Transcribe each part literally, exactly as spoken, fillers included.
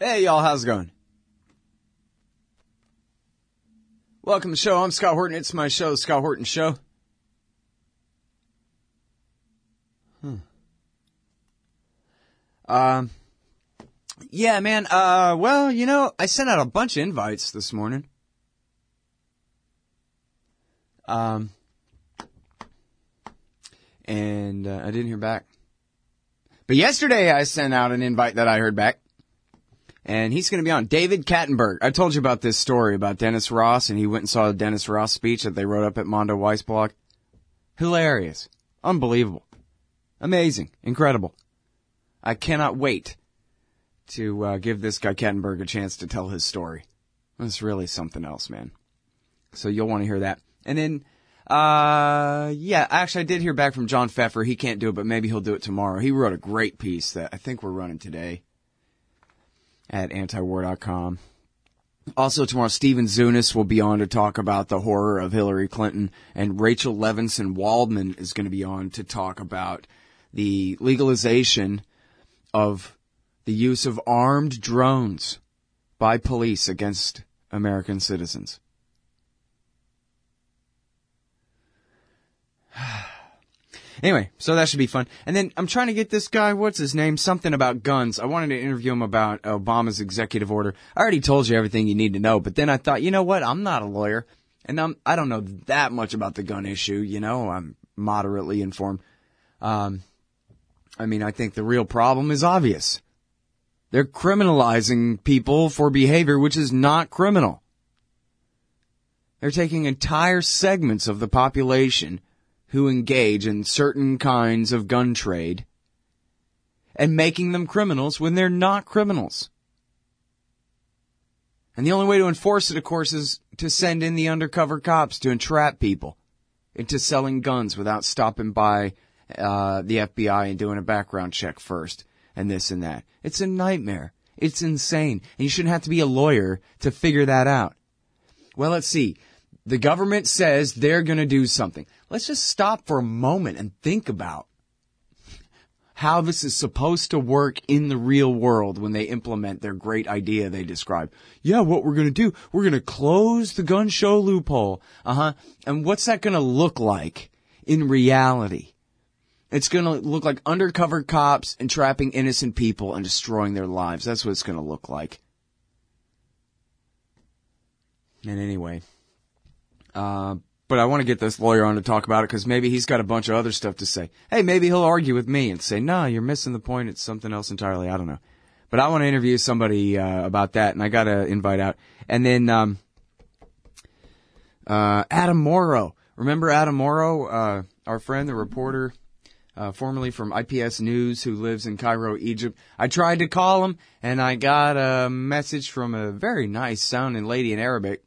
Hey, y'all. How's it going? Welcome to the show. I'm Scott Horton. It's my show, The Scott Horton Show. Hmm. Um, yeah, man. Uh, well, you know, I sent out a bunch of invites this morning. Um, and uh, I didn't hear back. But yesterday I sent out an invite that I heard back. And he's going to be on. David Kattenberg. I told you about this story about Dennis Ross, and he went and saw a Dennis Ross speech that they wrote up at Mondoweiss blog. Hilarious. Unbelievable. Amazing. Incredible. I cannot wait to uh, give this guy Kattenberg a chance to tell his story. It's really something else, man. So you'll want to hear that. And then, uh, yeah, actually I did hear back from John Pfeffer. He can't do it, but maybe he'll do it tomorrow. He wrote a great piece that I think we're running today at antiwar dot com. Also tomorrow, Steven Zunas will be on to talk about the horror of Hillary Clinton, and Rachel Levinson Waldman is going to be on to talk about the legalization of the use of armed drones by police against American citizens. Anyway, so that should be fun. And then I'm trying to get this guy, what's his name, something about guns. I wanted to interview him about Obama's executive order. I already told you everything you need to know, but then I thought, you know what, I'm not a lawyer, and I'm, I don't know that much about the gun issue, you know, I'm moderately informed. Um, I mean, I think the real problem is obvious. They're criminalizing people for behavior which is not criminal. They're taking entire segments of the population who engage in certain kinds of gun trade and making them criminals when they're not criminals. And the only way to enforce it, of course, is to send in the undercover cops to entrap people into selling guns without stopping by uh, the F B I and doing a background check first and this and that. It's a nightmare. It's insane. And you shouldn't have to be a lawyer to figure that out. Well, let's see. The government says they're going to do something. Let's just stop for a moment and think about how this is supposed to work in the real world when they implement their great idea they describe. Yeah, what we're going to do, we're going to close the gun show loophole. Uh-huh. And what's that going to look like in reality? It's going to look like undercover cops entrapping innocent people and destroying their lives. That's what it's going to look like. And anyway... Uh, but I want to get this lawyer on to talk about it because maybe he's got a bunch of other stuff to say. Hey, maybe he'll argue with me and say, no, you're missing the point. It's something else entirely. I don't know. But I want to interview somebody uh, about that, and I got to invite out. And then um, uh, Adam Morrow. Remember Adam Morrow, uh, our friend, the reporter, uh, formerly from I P S News, who lives in Cairo, Egypt? I tried to call him, and I got a message from a very nice-sounding lady in Arabic,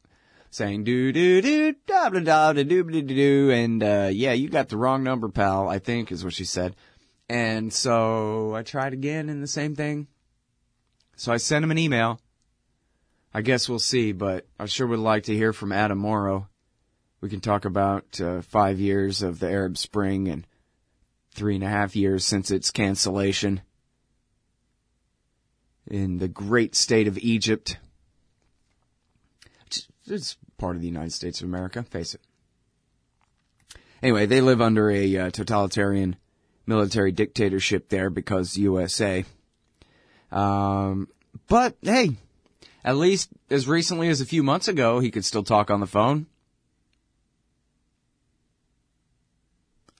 saying do do do da da da da do do do, and uh, yeah, you got the wrong number, pal, I think is what she said. And so I tried again, and the same thing. So I sent him an email. I guess we'll see, but I sure would like to hear from Adam Morrow. We can talk about uh, five years of the Arab Spring and three and a half years since its cancellation in the great state of Egypt. It's part of the United States of America, face it. Anyway, they live under a uh, totalitarian military dictatorship there because U S A. Um, but, hey, at least as recently as a few months ago, he could still talk on the phone.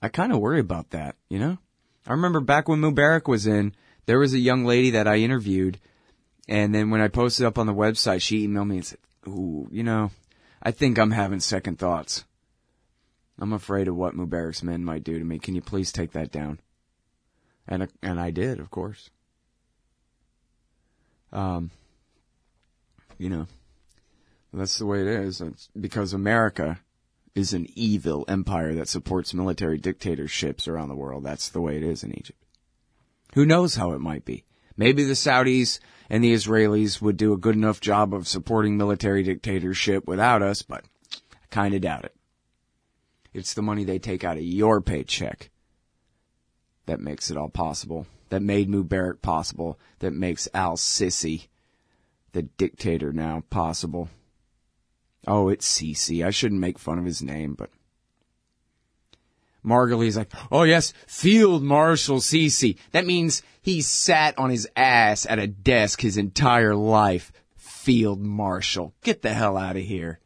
I kind of worry about that, you know? I remember back when Mubarak was in, there was a young lady that I interviewed, and then when I posted up on the website, she emailed me and said, ooh, you know, I think I'm having second thoughts. I'm afraid of what Mubarak's men might do to me. Can you please take that down? And and I did, of course. Um, you know, that's the way it is. It's because America is an evil empire that supports military dictatorships around the world. That's the way it is in Egypt. Who knows how it might be? Maybe the Saudis and the Israelis would do a good enough job of supporting military dictatorship without us, but I kind of doubt it. It's the money they take out of your paycheck that makes it all possible, that made Mubarak possible, that makes al-Sisi the dictator now possible. Oh, it's Sisi. I shouldn't make fun of his name, but... Margulies like, oh yes, Field Marshal Sisi. That means he sat on his ass at a desk his entire life. Field Marshal. Get the hell out of here.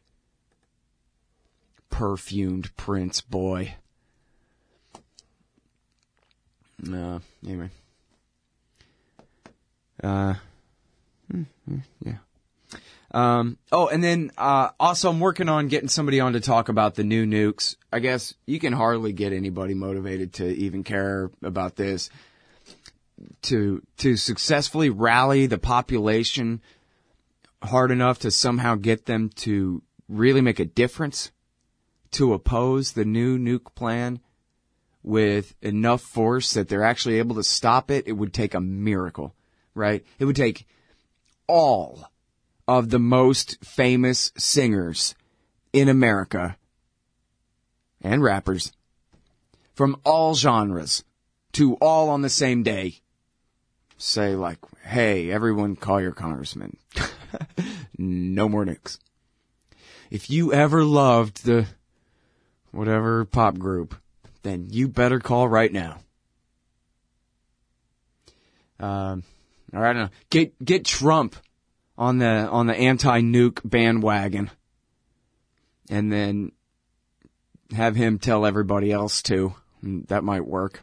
Perfumed prince boy. Uh, anyway. Uh, yeah. Um, oh, and then uh, also I'm working on getting somebody on to talk about the new nukes. I guess you can hardly get anybody motivated to even care about this. To to successfully rally the population hard enough to somehow get them to really make a difference, to oppose the new nuke plan with enough force that they're actually able to stop it, it would take a miracle, right? It would take all of the most famous singers in America and rappers from all genres to all on the same day say like, hey, everyone call your congressman. No more nukes. If you ever loved the whatever pop group, then you better call right now. Um, all right, I don't know. Get, get Trump on the on the anti-nuke bandwagon, and then have him tell everybody else to. That might work.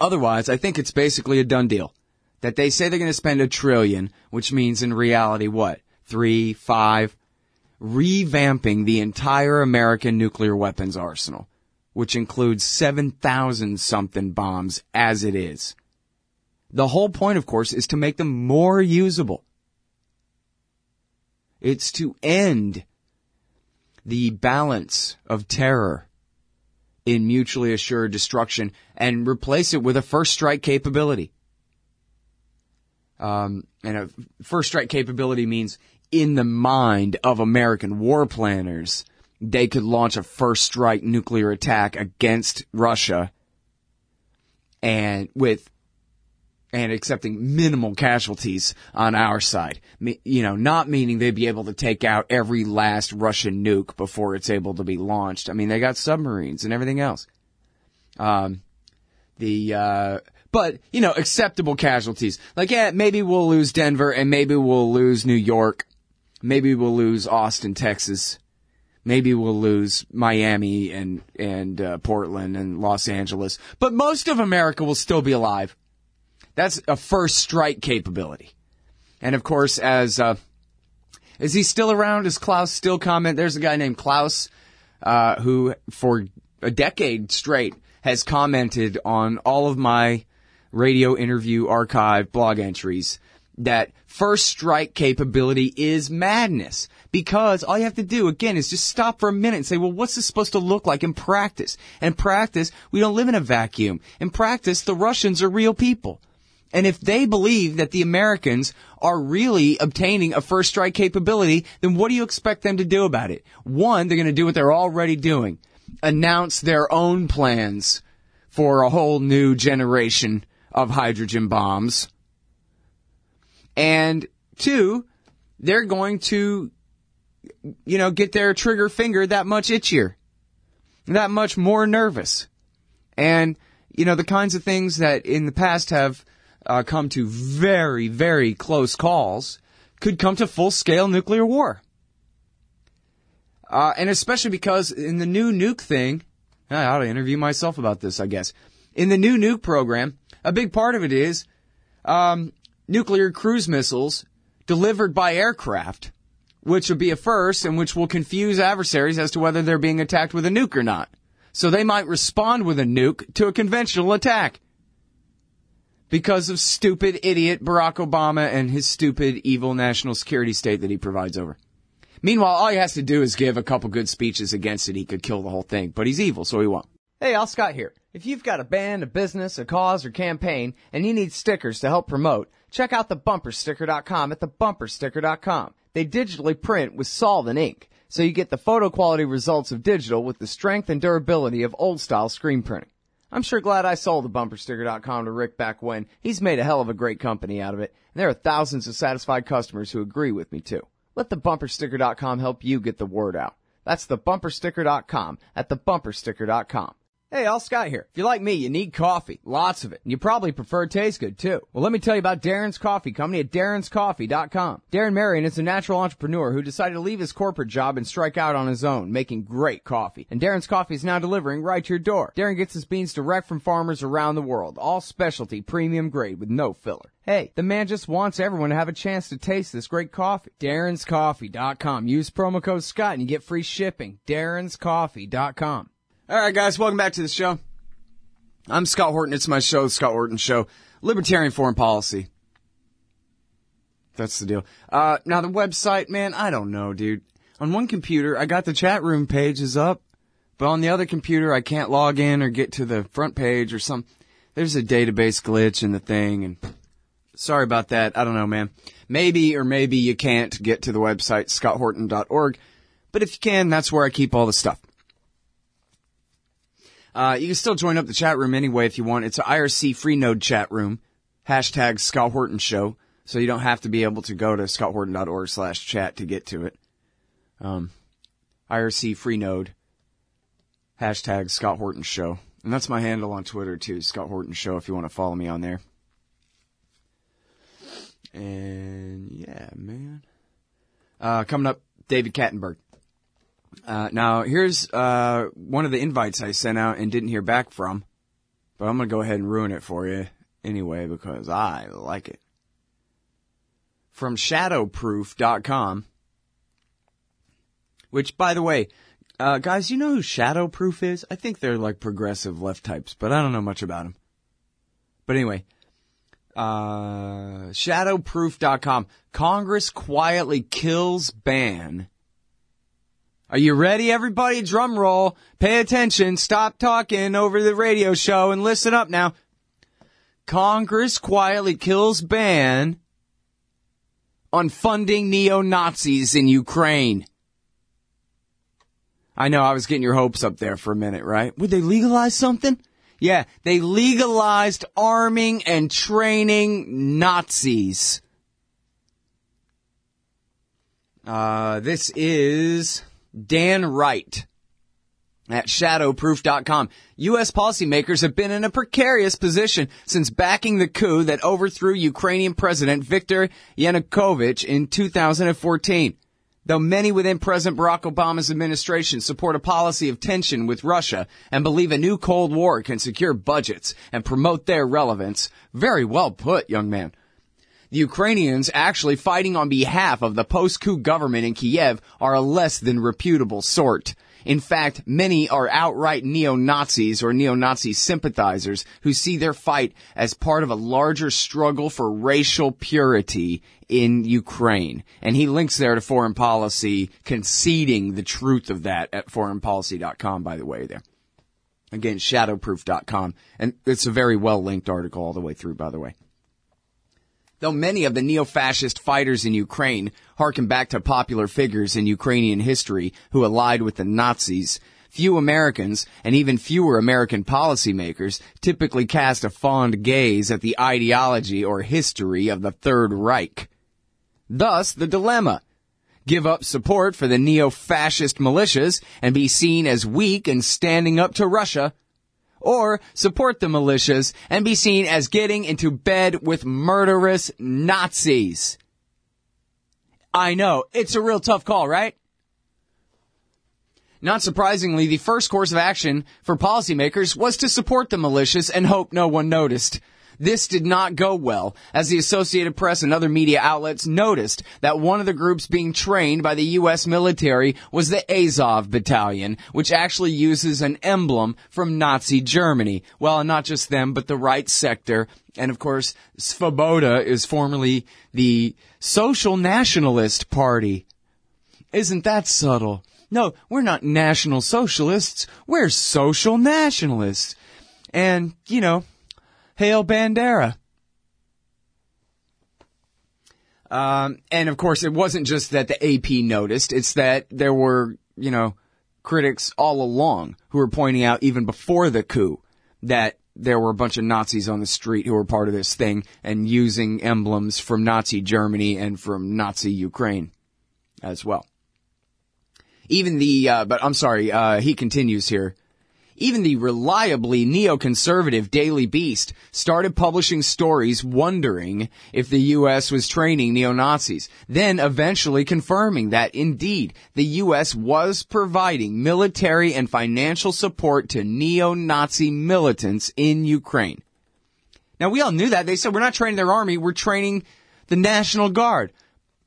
Otherwise, I think it's basically a done deal. That they say they're going to spend a trillion, which means in reality, what? Three, five, revamping the entire American nuclear weapons arsenal, which includes seven thousand something bombs as it is. The whole point, of course, is to make them more usable. It's to end the balance of terror in mutually assured destruction and replace it with a first strike capability. Um, and a first strike capability means in the mind of American war planners, they could launch a first strike nuclear attack against Russia and with and accepting minimal casualties on our side. You know, not meaning they'd be able to take out every last Russian nuke before it's able to be launched. I mean, they got submarines and everything else. Um, the, uh, but, you know, acceptable casualties. Like, yeah, maybe we'll lose Denver and maybe we'll lose New York. Maybe we'll lose Austin, Texas. Maybe we'll lose Miami and, and, uh, Portland and Los Angeles. But most of America will still be alive. That's a first strike capability. And of course, as, uh, is he still around? Is Klaus still comment? There's a guy named Klaus, uh, who for a decade straight has commented on all of my radio interview archive blog entries that first strike capability is madness. Because all you have to do, again, is just stop for a minute and say, well, what's this supposed to look like in practice? In practice, we don't live in a vacuum. In practice, the Russians are real people. And if they believe that the Americans are really obtaining a first strike capability, then what do you expect them to do about it? One, they're going to do what they're already doing. Announce their own plans for a whole new generation of hydrogen bombs. And two, they're going to, you know, get their trigger finger that much itchier, that much more nervous. And, you know, the kinds of things that in the past have... Uh, come to very, very close calls, could come to full-scale nuclear war. Uh, and especially because in the new nuke thing, I ought to interview myself about this, I guess. In the new nuke program, a big part of it is um, nuclear cruise missiles delivered by aircraft, which would be a first and which will confuse adversaries as to whether they're being attacked with a nuke or not. So they might respond with a nuke to a conventional attack. Because of stupid idiot Barack Obama and his stupid evil national security state that he provides over. Meanwhile, all he has to do is give a couple good speeches against it. He could kill the whole thing, but he's evil, so he won't. Hey, Al Scott here. If you've got a band, a business, a cause, or campaign, and you need stickers to help promote, check out the bumper sticker dot com at the bumper sticker dot com. They digitally print with solvent ink, so you get the photo quality results of digital with the strength and durability of old-style screen printing. I'm sure glad I sold the bumper sticker dot com to Rick back when. He's made a hell of a great company out of it, and there are thousands of satisfied customers who agree with me, too. Let the bumper sticker dot com help you get the word out. That's the bumper sticker dot com at the bumper sticker dot com. Hey, all Scott here. If you're like me, you need coffee. Lots of it. And you probably prefer it tastes good, too. Well, let me tell you about Darren's Coffee Company at Darren's Coffee dot com. Darren Marion is a natural entrepreneur who decided to leave his corporate job and strike out on his own, making great coffee. And Darren's Coffee is now delivering right to your door. Darren gets his beans direct from farmers around the world, all specialty, premium grade with no filler. Hey, the man just wants everyone to have a chance to taste this great coffee. Darren's Coffee dot com. Use promo code Scott and you get free shipping. Darren's Coffee dot com. All right, guys, welcome back to the show. I'm Scott Horton. It's my show, The Scott Horton Show. Libertarian Foreign Policy. That's the deal. Uh, now, the website, man, I don't know, dude. On one computer, I got the chat room pages up, but on the other computer, I can't log in or get to the front page or something. There's a database glitch in the thing, and sorry about that. I don't know, man. Maybe or maybe you can't get to the website, scott horton dot org, but if you can, that's where I keep all the stuff. Uh, you can still join up the chat room anyway if you want. It's an I R C Freenode chat room, hashtag Scott Horton Show, so you don't have to be able to go to scotthorton.org slash chat to get to it. Um, I R C Freenode, hashtag Scott Horton Show. And that's my handle on Twitter, too, Scott Horton Show, if you want to follow me on there. And, yeah, man. Uh, coming up, David Kattenberg. Uh, now, here's uh, one of the invites I sent out and didn't hear back from, but I'm going to go ahead and ruin it for you anyway because I like it. From Shadowproof dot com, which, by the way, uh, guys, you know who Shadowproof is? I think they're like progressive left types, but I don't know much about them. But anyway, uh, Shadowproof dot com, Congress quietly kills ban. Are you ready, everybody? Drum roll. Pay attention. Stop talking over the radio show and listen up now. Congress quietly kills ban on funding neo-Nazis in Ukraine. I know I was getting your hopes up there for a minute, right? Would they legalize something? Yeah, they legalized arming and training Nazis. Uh, this is Dan Wright at shadowproof dot com. U S policymakers have been in a precarious position since backing the coup that overthrew Ukrainian President Viktor Yanukovych in two thousand fourteen. Though many within President Barack Obama's administration support a policy of tension with Russia and believe a new Cold War can secure budgets and promote their relevance, very well put, young man. The Ukrainians actually fighting on behalf of the post-coup government in Kiev are a less than reputable sort. In fact, many are outright neo-Nazis or neo-Nazi sympathizers who see their fight as part of a larger struggle for racial purity in Ukraine. And he links there to Foreign Policy, conceding the truth of that at foreign policy dot com, by the way, there. Again, shadowproof dot com. And it's a very well-linked article all the way through, by the way. Though many of the neo-fascist fighters in Ukraine harken back to popular figures in Ukrainian history who allied with the Nazis, few Americans, and even fewer American policymakers, typically cast a fond gaze at the ideology or history of the Third Reich. Thus, the dilemma. Give up support for the neo-fascist militias and be seen as weak and standing up to Russia, or support the militias and be seen as getting into bed with murderous Nazis. I know, it's a real tough call, right? Not surprisingly, the first course of action for policymakers was to support the militias and hope no one noticed. This did not go well, as the Associated Press and other media outlets noticed that one of the groups being trained by the U S military was the Azov Battalion, which actually uses an emblem from Nazi Germany. Well, not just them, but the Right Sector. And, of course, Svoboda is formerly the Social Nationalist Party. Isn't that subtle? No, we're not National Socialists. We're Social Nationalists. And, you know, hail Bandera. Um, and, of course, it wasn't just that the A P noticed. It's that there were, you know, critics all along who were pointing out even before the coup that there were a bunch of Nazis on the street who were part of this thing and using emblems from Nazi Germany and from Nazi Ukraine as well. Even the, uh, but I'm sorry, uh, he continues here. Even the reliably neoconservative Daily Beast started publishing stories wondering if the U S was training neo-Nazis, then eventually confirming that, indeed, the U S was providing military and financial support to neo-Nazi militants in Ukraine. Now, we all knew that. They said, we're not training their army, we're training the National Guard.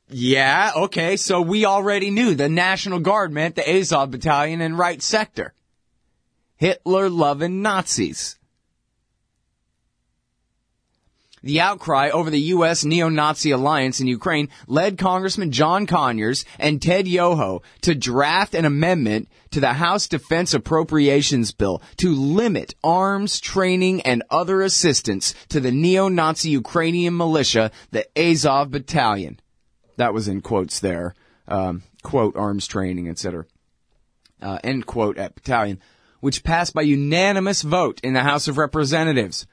Yeah, okay, so we already knew the National Guard meant the Azov Battalion and Right Sector. Hitler-loving Nazis. The outcry over the U S neo-Nazi alliance in Ukraine led Congressman John Conyers and Ted Yoho to draft an amendment to the House Defense Appropriations Bill to limit arms, training, and other assistance to the neo-Nazi Ukrainian militia, the Azov Battalion. That was in quotes there. Um, quote, arms, training, et cetera. Uh, end quote at battalion. Which passed by unanimous vote in the House of Representatives.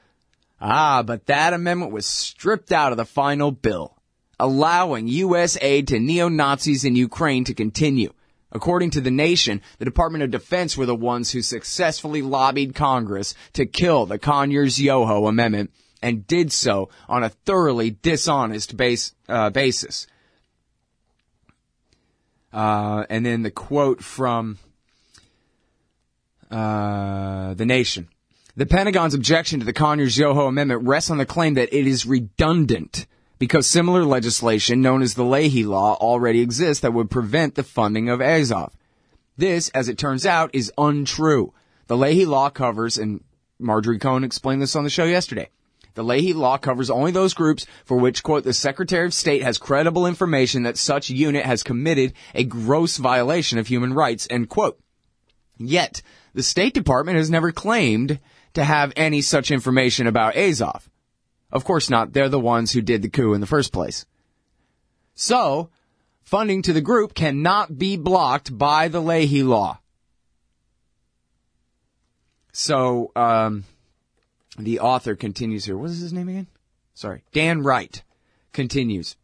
Ah, but that amendment was stripped out of the final bill, allowing U S aid to neo-Nazis in Ukraine to continue. According to The Nation, the Department of Defense were the ones who successfully lobbied Congress to kill the Conyers-Yoho amendment, and did so on a thoroughly dishonest base, uh, basis. Uh, and then the quote from... Uh, The Nation. The Pentagon's objection to the Conyers-Yoho Amendment rests on the claim that it is redundant because similar legislation known as the Leahy Law already exists that would prevent the funding of Azov. This, as it turns out, is untrue. The Leahy Law covers, and Marjorie Cohen explained this on the show yesterday, the Leahy Law covers only those groups for which, quote, the Secretary of State has credible information that such unit has committed a gross violation of human rights, end quote. Yet, the State Department has never claimed to have any such information about Azov. Of course not. They're the ones who did the coup in the first place. So, funding to the group cannot be blocked by the Leahy Law. So, um, the author continues here. What is his name again? Sorry. Dan Wright continues.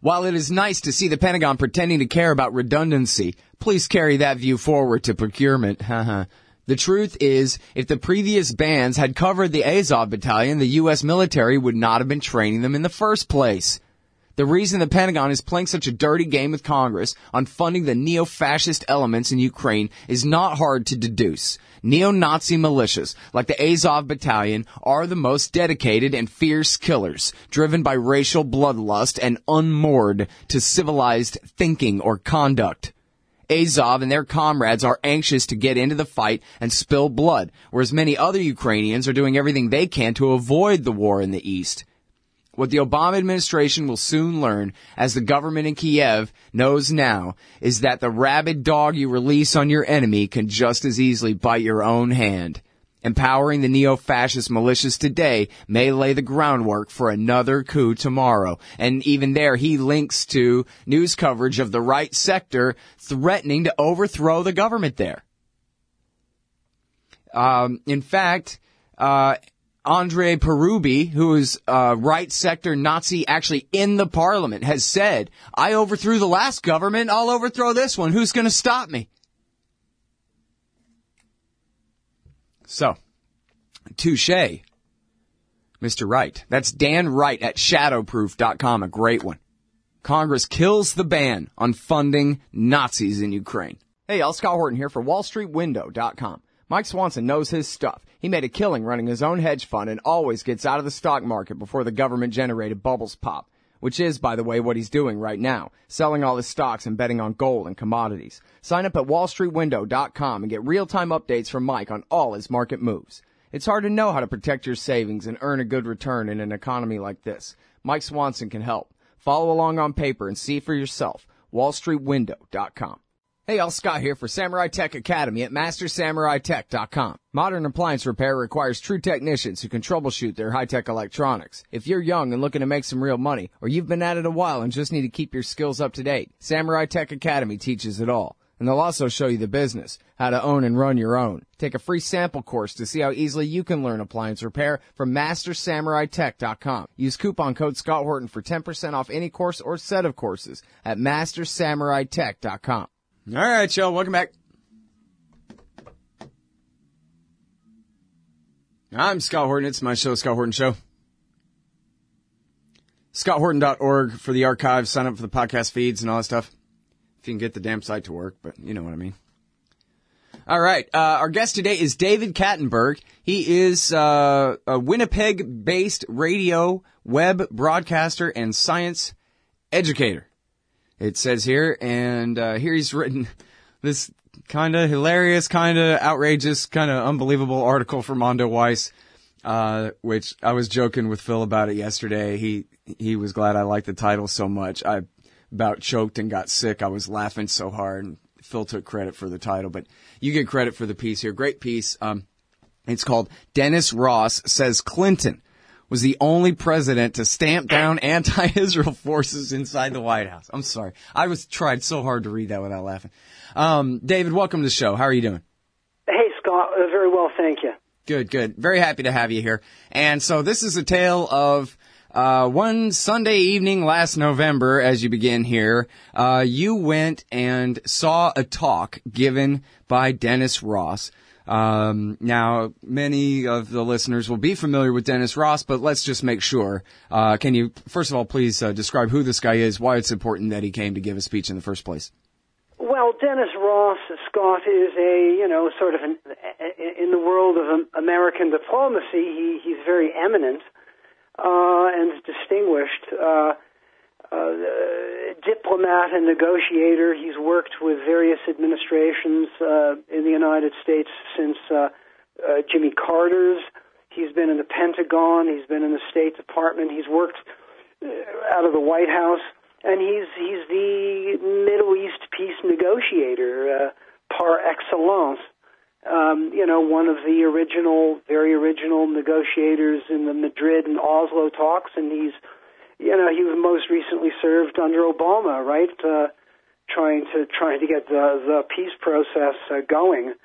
While it is nice to see the Pentagon pretending to care about redundancy, please carry that view forward to procurement. The truth is, if the previous bans had covered the Azov Battalion, the U S military would not have been training them in the first place. The reason the Pentagon is playing such a dirty game with Congress on funding the neo-fascist elements in Ukraine is not hard to deduce. Neo-Nazi militias, like the Azov Battalion, are the most dedicated and fierce killers, driven by racial bloodlust and unmoored to civilized thinking or conduct. Azov and their comrades are anxious to get into the fight and spill blood, whereas many other Ukrainians are doing everything they can to avoid the war in the East. What the Obama administration will soon learn, as the government in Kiev knows now, is that the rabid dog you release on your enemy can just as easily bite your own hand. Empowering the neo-fascist militias today may lay the groundwork for another coup tomorrow. And even there, he links to news coverage of the Right Sector threatening to overthrow the government there. Um, in fact, uh... Andre Perubi, who is uh, Right Sector Nazi actually in the parliament, has said, I overthrew the last government, I'll overthrow this one. Who's going to stop me? So, touche, Mister Wright. That's Dan Wright at Shadowproof dot com, a great one. Congress kills the ban on funding Nazis in Ukraine. Hey, y'all, Scott Horton here for wall street window dot com. Mike Swanson knows his stuff. He made a killing running his own hedge fund and always gets out of the stock market before the government-generated bubbles pop, which is, by the way, what he's doing right now, selling all his stocks and betting on gold and commodities. Sign up at wall street window dot com and get real-time updates from Mike on all his market moves. It's hard to know how to protect your savings and earn a good return in an economy like this. Mike Swanson can help. Follow along on paper and see for yourself. wall street window dot com. Hey, y'all, Scott here for Samurai Tech Academy at master samurai tech dot com. Modern appliance repair requires true technicians who can troubleshoot their high-tech electronics. If you're young and looking to make some real money, or you've been at it a while and just need to keep your skills up to date, Samurai Tech Academy teaches it all. And they'll also show you the business, how to own and run your own. Take a free sample course to see how easily you can learn appliance repair from Master Samurai Tech dot com. Use coupon code Scott Horton for ten percent off any course or set of courses at Master Samurai Tech dot com. All right, y'all, welcome back. I'm Scott Horton. It's my show, Scott Horton Show. Scott Horton dot org for the archives. Sign up for the podcast feeds and all that stuff. If you can get the damn site to work, but you know what I mean. All right. Uh, our guest today is David Kattenberg. He is uh, a Winnipeg-based radio, web broadcaster, and science educator, it says here. And uh, here he's written this kind of hilarious, kind of outrageous, kind of unbelievable article for Mondoweiss, uh, which I was joking with Phil about it yesterday. He he was glad I liked the title so much. I about choked and got sick. I was laughing so hard. And Phil took credit for the title, but you get credit for the piece here. Great piece. Um, it's called Dennis Ross Says Clinton Was the Only President to Stamp Down Anti-Israel Forces Inside the White House. I'm sorry. I was tried so hard to read that without laughing. Um, David, welcome to the show. How are you doing? Hey, Scott. Uh, very well, thank you. Good, good. Very happy to have you here. And so this is a tale of... Uh, one Sunday evening last November, as you begin here, uh, you went and saw a talk given by Dennis Ross. Um, now, many of the listeners will be familiar with Dennis Ross, but let's just make sure. Uh, can you, first of all, please uh, describe who this guy is, why it's important that he came to give a speech in the first place? Well, Dennis Ross, Scott, is a, you know, sort of an, in the world of American diplomacy, he, he's very eminent. Uh, and distinguished uh, uh, diplomat and negotiator. He's worked with various administrations uh, in the United States since uh, uh, Jimmy Carter's. He's been in the Pentagon. He's been in the State Department. He's worked uh, out of the White House, and he's he's the Middle East peace negotiator uh, par excellence. Um, you know, one of the original, very original negotiators in the Madrid and Oslo talks, and he's, you know, he was most recently served under Obama, right, uh, trying to trying to get the, the peace process uh, going.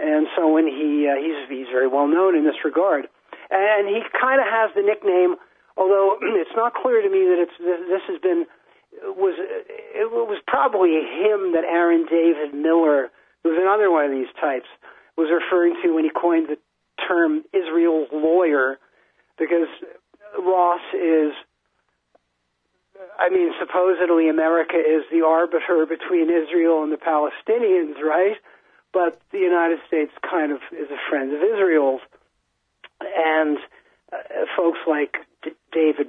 And so when he uh, he's he's very well known in this regard, and he kind of has the nickname, although it's not clear to me that it's this has been was it was probably him that Aaron David Miller, who's another one of these types, was referring to when he coined the term Israel's lawyer, because Ross is, I mean, supposedly America is the arbiter between Israel and the Palestinians, right? But the United States kind of is a friend of Israel's. And uh, folks like D- David,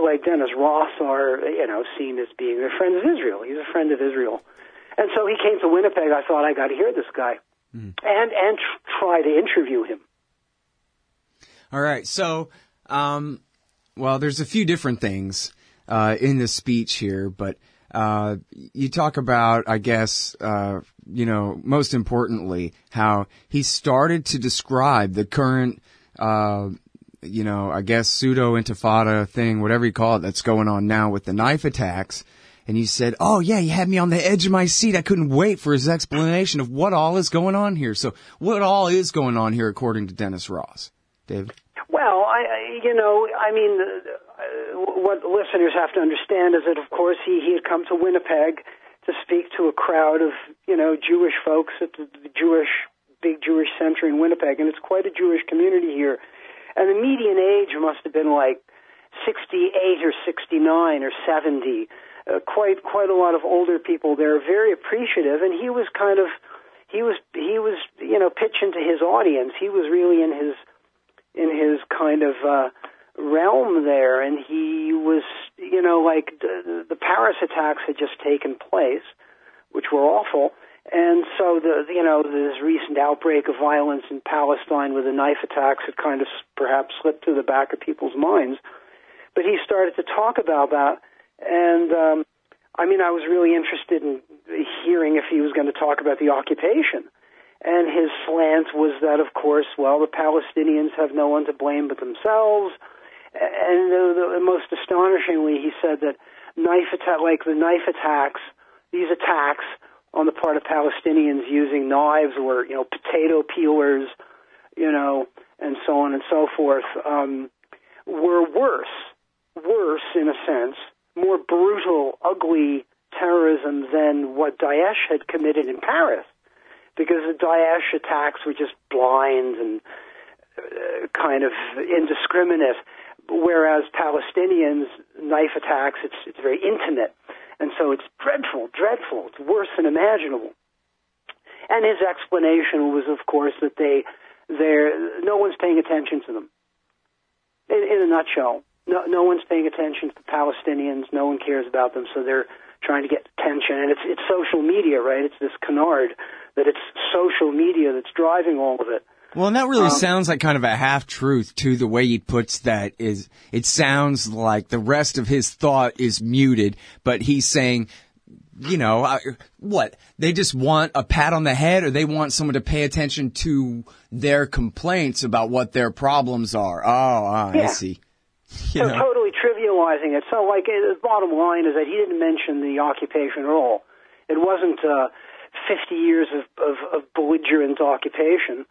like Dennis Ross are, you know, seen as being their friends of Israel. He's a friend of Israel. And so he came to Winnipeg. I thought, I got to hear this guy. And and try to interview him. All right. So, um, well, there's a few different things uh, in this speech here, but uh, you talk about, I guess, uh, you know, most importantly, how he started to describe the current, uh, you know, I guess, pseudo-intifada thing, whatever you call it, that's going on now with the knife attacks. And you said, oh, yeah, you had me on the edge of my seat. I couldn't wait for his explanation of what all is going on here. So what all is going on here, according to Dennis Ross? David? Well, I, you know, I mean, what listeners have to understand is that, of course, he, he had come to Winnipeg to speak to a crowd of, you know, Jewish folks at the Jewish, big Jewish center in Winnipeg. And it's quite a Jewish community here. And the median age must have been like sixty-eight or sixty-nine or seventy. Uh, quite quite a lot of older people there, very appreciative, and he was kind of he was he was you know pitching to his audience. He was really in his in his kind of uh, realm there, and he was you know like the, the Paris attacks had just taken place, which were awful, and so the you know this recent outbreak of violence in Palestine with the knife attacks had kind of perhaps slipped to the back of people's minds, but he started to talk about that. And, um, I mean, I was really interested in hearing if he was going to talk about the occupation. And his slant was that, of course, well, the Palestinians have no one to blame but themselves. And the, the, most astonishingly, he said that knife attack, like the knife attacks, these attacks on the part of Palestinians using knives or, you know, potato peelers, you know, and so on and so forth, um, were worse, worse in a sense, more brutal, ugly terrorism than what Daesh had committed in Paris, because the Daesh attacks were just blind and uh, kind of indiscriminate, whereas Palestinians' knife attacks, it's, it's very intimate. And so it's dreadful, dreadful. It's worse than imaginable. And his explanation was, of course, that they, they're, no one's paying attention to them. In, in a nutshell, no, no one's paying attention to the Palestinians. No one cares about them, so they're trying to get attention. And it's, it's social media, right? It's this canard that it's social media that's driving all of it. Well, and that really um, sounds like kind of a half-truth, too, the way he puts that. Is it sounds like the rest of his thought is muted, but he's saying, you know, I, what, they just want a pat on the head, or they want someone to pay attention to their complaints about what their problems are. Oh, ah, yeah. I see. You so know. Totally trivializing it. So, like, the bottom line is that he didn't mention the occupation at all. It wasn't uh, fifty years of, of, of belligerent occupation.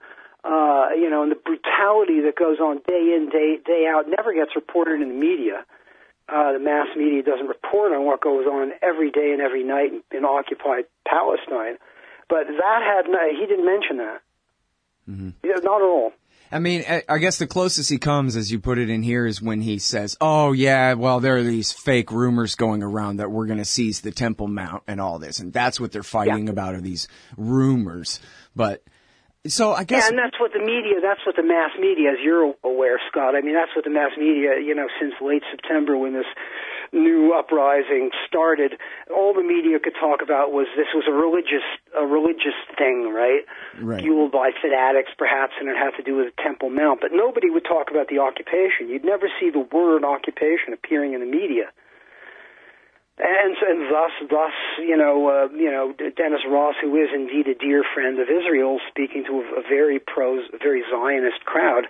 Uh, you know, and the brutality that goes on day in, day day out never gets reported in the media. Uh, the mass media doesn't report on what goes on every day and every night in, in occupied Palestine. But that had no, he didn't mention that. Mm-hmm. Yeah, not at all. I mean, I guess the closest he comes, as you put it in here, is when he says, oh, yeah, well, there are these fake rumors going around that we're going to seize the Temple Mount and all this. And that's what they're fighting yeah. about, are these rumors. But... So I guess, yeah, and that's what the media, that's what the mass media, as you're aware, Scott, I mean, that's what the mass media, you know, since late September when this new uprising started, all the media could talk about was this was a religious, a religious thing, right? Right. Fueled by fanatics, perhaps, and it had to do with the Temple Mount. But nobody would talk about the occupation. You'd never see the word occupation appearing in the media. And, and thus, thus, you know, uh, you know, Dennis Ross, who is indeed a dear friend of Israel, speaking to a, a very pro, very Zionist crowd,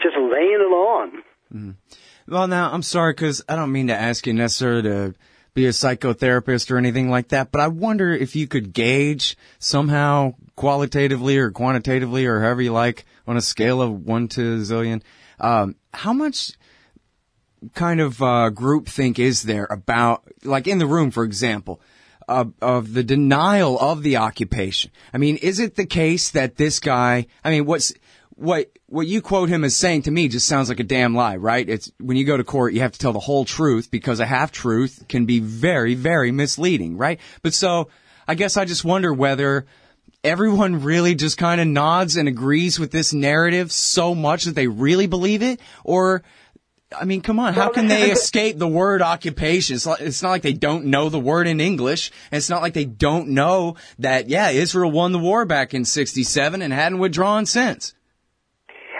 just laying it on. Mm. Well, now I'm sorry, because I don't mean to ask you necessarily to be a psychotherapist or anything like that, but I wonder if you could gauge somehow, qualitatively or quantitatively, or however you like, on a scale of one to a zillion, um, how much kind of uh, groupthink is there about, like in the room, for example, uh, of the denial of the occupation? I mean, is it the case that this guy, I mean, what's what what you quote him as saying to me just sounds like a damn lie, right? It's when you go to court, you have to tell the whole truth, because a half-truth can be very, very misleading, right? But so I guess I just wonder whether everyone really just kind of nods and agrees with this narrative so much that they really believe it, or... I mean, come on, how can they escape the word occupation? It's not, it's not like they don't know the word in English. And it's not like they don't know that, yeah, Israel won the war back in sixty-seven and hadn't withdrawn since.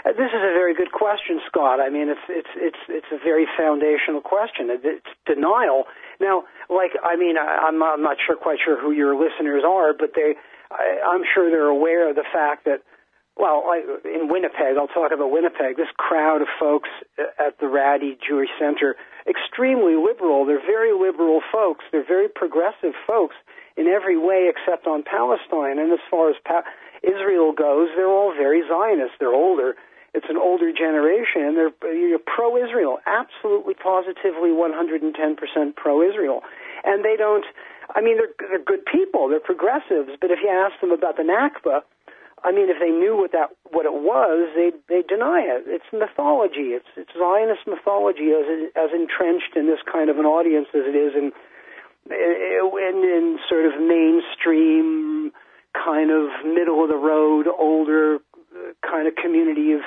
This is a very good question, Scott. I mean, it's it's it's it's a very foundational question. It's denial. Now, like, I mean, I, I'm, not, I'm not sure, quite sure who your listeners are, but they, I, I'm sure they're aware of the fact that, well, I, in Winnipeg, I'll talk about Winnipeg, this crowd of folks at the Rady Jewish Center, extremely liberal. They're very liberal folks. They're very progressive folks in every way except on Palestine. And as far as pa- Israel goes, they're all very Zionist. They're older. It's an older generation. And they're you're pro-Israel, absolutely, positively, one hundred ten percent pro-Israel. And they don't, I mean, they're, they're good people. They're progressives. But if you ask them about the Nakba, I mean, if they knew what that what it was, they they deny it. It's mythology. It's it's Zionist mythology, as as entrenched in this kind of an audience as it is in in, in sort of mainstream, kind of middle of the road, older kind of community of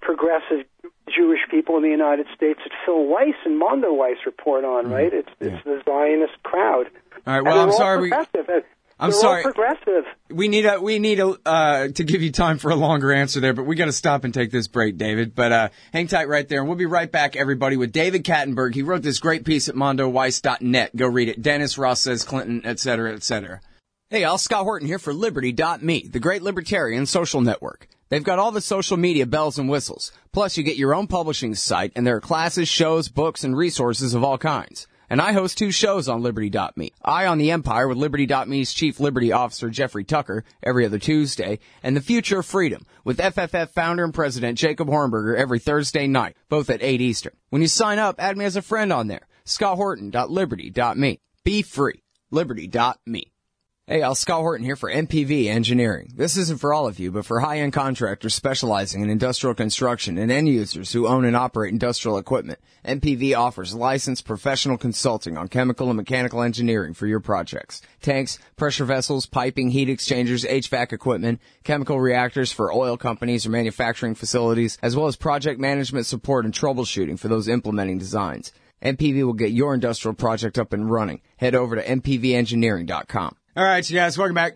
progressive Jewish people in the United States that Phil Weiss and Mondoweiss report on. Mm-hmm. Right? It's yeah. it's the Zionist crowd. All right. Well, I'm sorry. We... I'm They're sorry. All progressive. We need a, we need a, uh, to give you time for a longer answer there, but we got to stop and take this break, David. But uh, hang tight right there, and we'll be right back, everybody, with David Kattenberg. He wrote this great piece at Mondoweiss dot net. Go read it. Dennis Ross says Clinton, et cetera, et cetera. Hey, y'all, Scott Horton here for Liberty dot me, the great libertarian social network. They've got all the social media bells and whistles. Plus, you get your own publishing site, and there are classes, shows, books, and resources of all kinds. and I host two shows on Liberty dot me. Eye on the Empire with Liberty dot me's Chief Liberty Officer Jeffrey Tucker every other Tuesday, and The Future of Freedom with F F F founder and president Jacob Hornberger every Thursday night, both at eight Eastern. When you sign up, add me as a friend on there, scott horton dot liberty dot me. Be free, liberty dot me. Hey, I'm Scott Horton here for M P V Engineering. This isn't for all of you, but for high-end contractors specializing in industrial construction and end users who own and operate industrial equipment, M P V offers licensed professional consulting on chemical and mechanical engineering for your projects. Tanks, pressure vessels, piping, heat exchangers, H V A C equipment, chemical reactors for oil companies or manufacturing facilities, as well as project management support and troubleshooting for those implementing designs. M P V will get your industrial project up and running. Head over to M P V engineering dot com. All right, you guys, welcome back.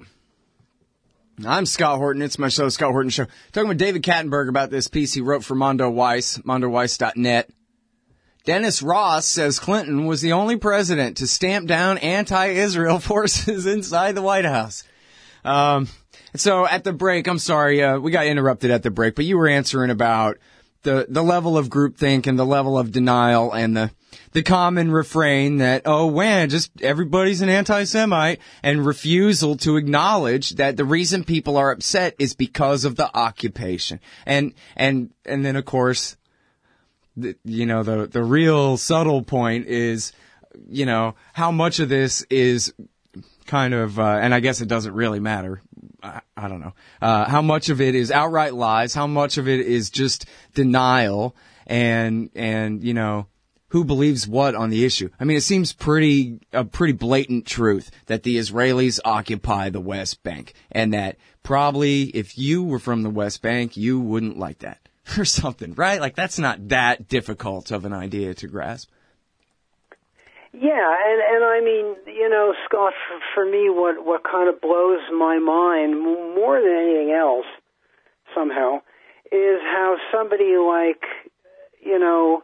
I'm Scott Horton. It's my show, Scott Horton Show. Talking with David Kattenberg about this piece he wrote for Mondoweiss, Mondoweiss dot net. Dennis Ross says Clinton was the only president to stamp down anti-Israel forces inside the White House. Um, so at the break, I'm sorry, uh, we got interrupted at the break, but you were answering about the, the level of groupthink and the level of denial and the The common refrain that, oh, when, just everybody's an anti-Semite, and refusal to acknowledge that the reason people are upset is because of the occupation. And, and, and then, of course, the, you know, the, the real subtle point is, you know, how much of this is kind of, uh, and I guess it doesn't really matter. I, I don't know. Uh, how much of it is outright lies? How much of it is just denial? And, and, you know, who believes what on the issue? I mean, it seems pretty a pretty blatant truth that the Israelis occupy the West Bank, and that probably if you were from the West Bank, you wouldn't like that or something, right? Like, that's not that difficult of an idea to grasp. Yeah, and, and I mean, you know, Scott, for, for me, what, what kind of blows my mind more than anything else somehow is how somebody like, you know,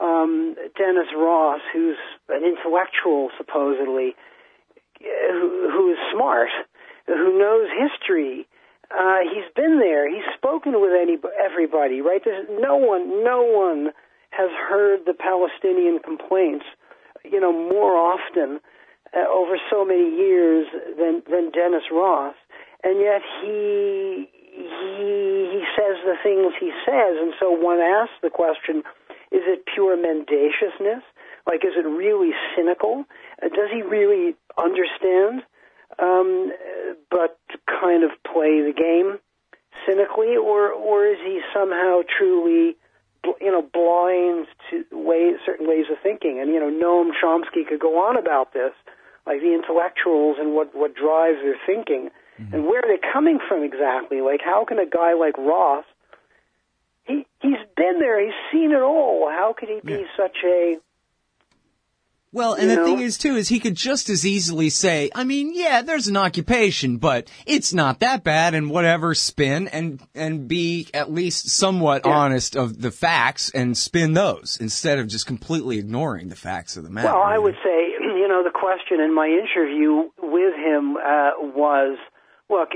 Um, Dennis Ross, who's an intellectual supposedly, who, who is smart, who knows history. Uh, he's been there. He's spoken with any, everybody, right? There's no one, no one has heard the Palestinian complaints, you know, more often uh, over so many years than, than Dennis Ross. And yet he, he, he says the things he says. And so one asks the question, is it pure mendaciousness? Like, is it really cynical? Uh, does he really understand, um, but kind of play the game cynically? Or or is he somehow truly, you know, blind to ways, certain ways of thinking? And, you know, Noam Chomsky could go on about this, like the intellectuals and what, what drives their thinking. Mm-hmm. And where are they coming from exactly? Like, how can a guy like Ross, He, he's been there. He's seen it all. How could he be yeah. such a... Well, and the know? thing is, too, is he could just as easily say, I mean, yeah, there's an occupation, but it's not that bad, and whatever, spin, and, and be at least somewhat yeah. honest of the facts and spin those, instead of just completely ignoring the facts of the matter. Well, I would say, you know, the question in my interview with him uh, was... Look,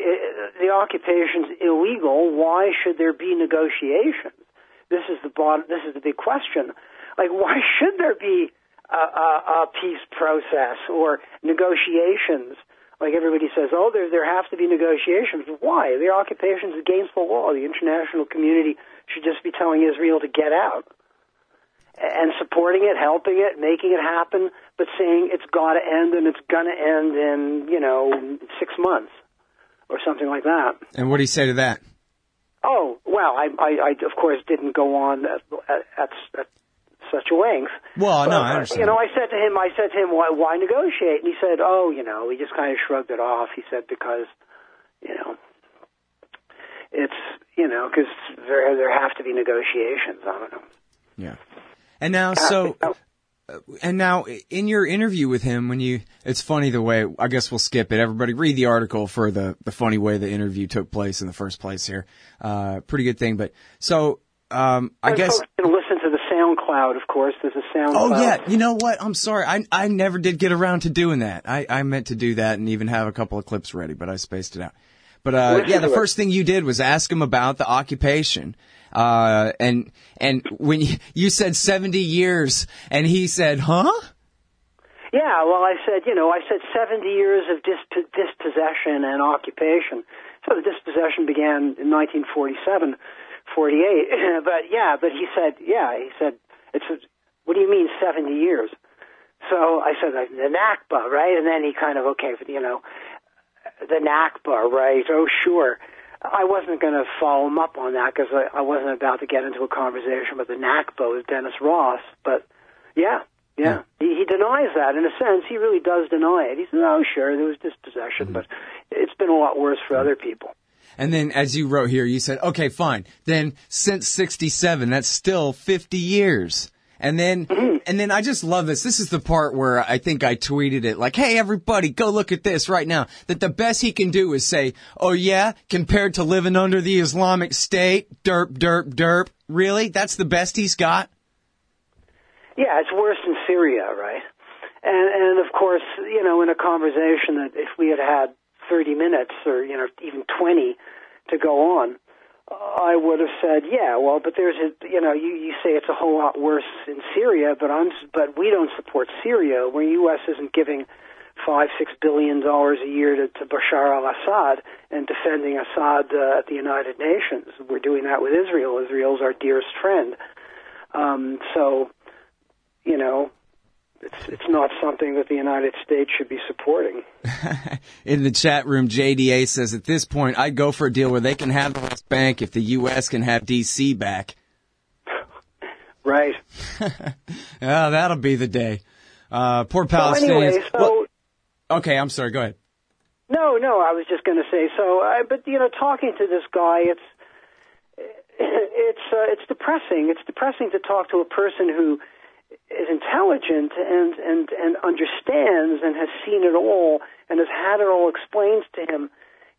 the occupation's illegal. Why should there be negotiations? This is the bottom, this is the big question. Like, why should there be a, a, a peace process or negotiations? Like, everybody says, oh, there there have to be negotiations. Why? The occupation's against the law. The international community should just be telling Israel to get out and supporting it, helping it, making it happen, but saying it's got to end, and it's going to end in, you know, six months. Or something like that. And what do you say to that? Oh, well, I, I, I of course, didn't go on at, at, at such a length. Well, but, no, I understand. You know, I said to him, I said to him, why, why negotiate? And he said, oh, you know, he just kind of shrugged it off. He said, because, you know, it's, you know, because there, there have to be negotiations. I don't know. Yeah. And now, so... Uh, And now, in your interview with him, when you, it's funny the way, I guess we'll skip it. Everybody read the article for the, the funny way the interview took place in the first place here. Uh, pretty good thing. But so, um, I, I guess. You can listen to the SoundCloud, of course. There's a SoundCloud. Oh, yeah. You know what? I'm sorry. I, I never did get around to doing that. I, I meant to do that and even have a couple of clips ready, but I spaced it out. But, uh, yeah, the first thing you did was ask him about the occupation. Uh, and, and when you, you said seventy years and he said, huh? Yeah, well, I said, you know, I said seventy years of dis- dispossession and occupation. So the dispossession began in nineteen forty-seven, forty-eight. But, yeah, but he said, yeah, he said, it's a, what do you mean seventy years? So I said, the Nakba, right? And then he kind of, okay, you know, the Nakba, right? Oh, sure. I wasn't going to follow him up on that because I, I wasn't about to get into a conversation with the Nakba with Dennis Ross. But, yeah. Yeah, he, he denies that. In a sense, he really does deny it. He says, oh, sure, there was dispossession, mm-hmm. but it's been a lot worse for other people. And then, as you wrote here, you said, okay, fine. Then, since sixty-seven, that's still fifty years. And then, mm-hmm. and then I just love this. This is the part where I think I tweeted it, like, hey, everybody, go look at this right now. That the best he can do is say, oh, yeah, compared to living under the Islamic State, derp, derp, derp. Really? That's the best he's got? Yeah, it's worse in Syria, right? And, and of course, you know, in a conversation that if we had had thirty minutes or, you know, even twenty to go on, I would have said, yeah, well, but there's a, you know, you, you say it's a whole lot worse in Syria, but I'm, but we don't support Syria, where U S isn't giving five, six billion dollars a year to, to Bashar al-Assad and defending Assad uh, at the United Nations. We're doing that with Israel. Israel's our dearest friend. Um, so... You know, it's it's not something that the United States should be supporting. In the chat room, J D A says, at this point, I'd go for a deal where they can have the West Bank if the U S can have D C back. Right. Oh, that'll be the day. Uh, poor Palestinians. So anyway, so, well, okay, I'm sorry. Go ahead. No, no, I was just going to say so. I, but, you know, talking to this guy, it's it's uh, it's depressing. It's depressing to talk to a person who is intelligent and, and, and understands and has seen it all and has had it all explained to him,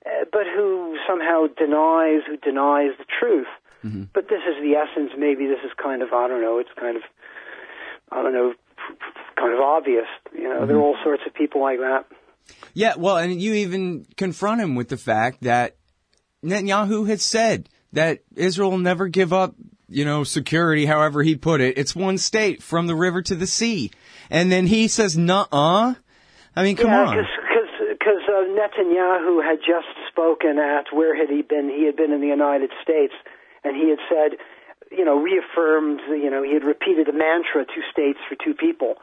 uh, but who somehow denies, who denies the truth. Mm-hmm. But this is the essence. Maybe this is kind of, I don't know, it's kind of, I don't know, kind of obvious. You know, mm-hmm. There are all sorts of people like that. Yeah, well, and you even confront him with the fact that Netanyahu had said that Israel will never give up, you know, security, however he put it. It's one state from the river to the sea. And then he says, nuh-uh. I mean, come yeah, on. Because uh, Netanyahu had just spoken at, where had he been? He had been in the United States, and he had said, you know, reaffirmed, you know, he had repeated the mantra, two states for two people.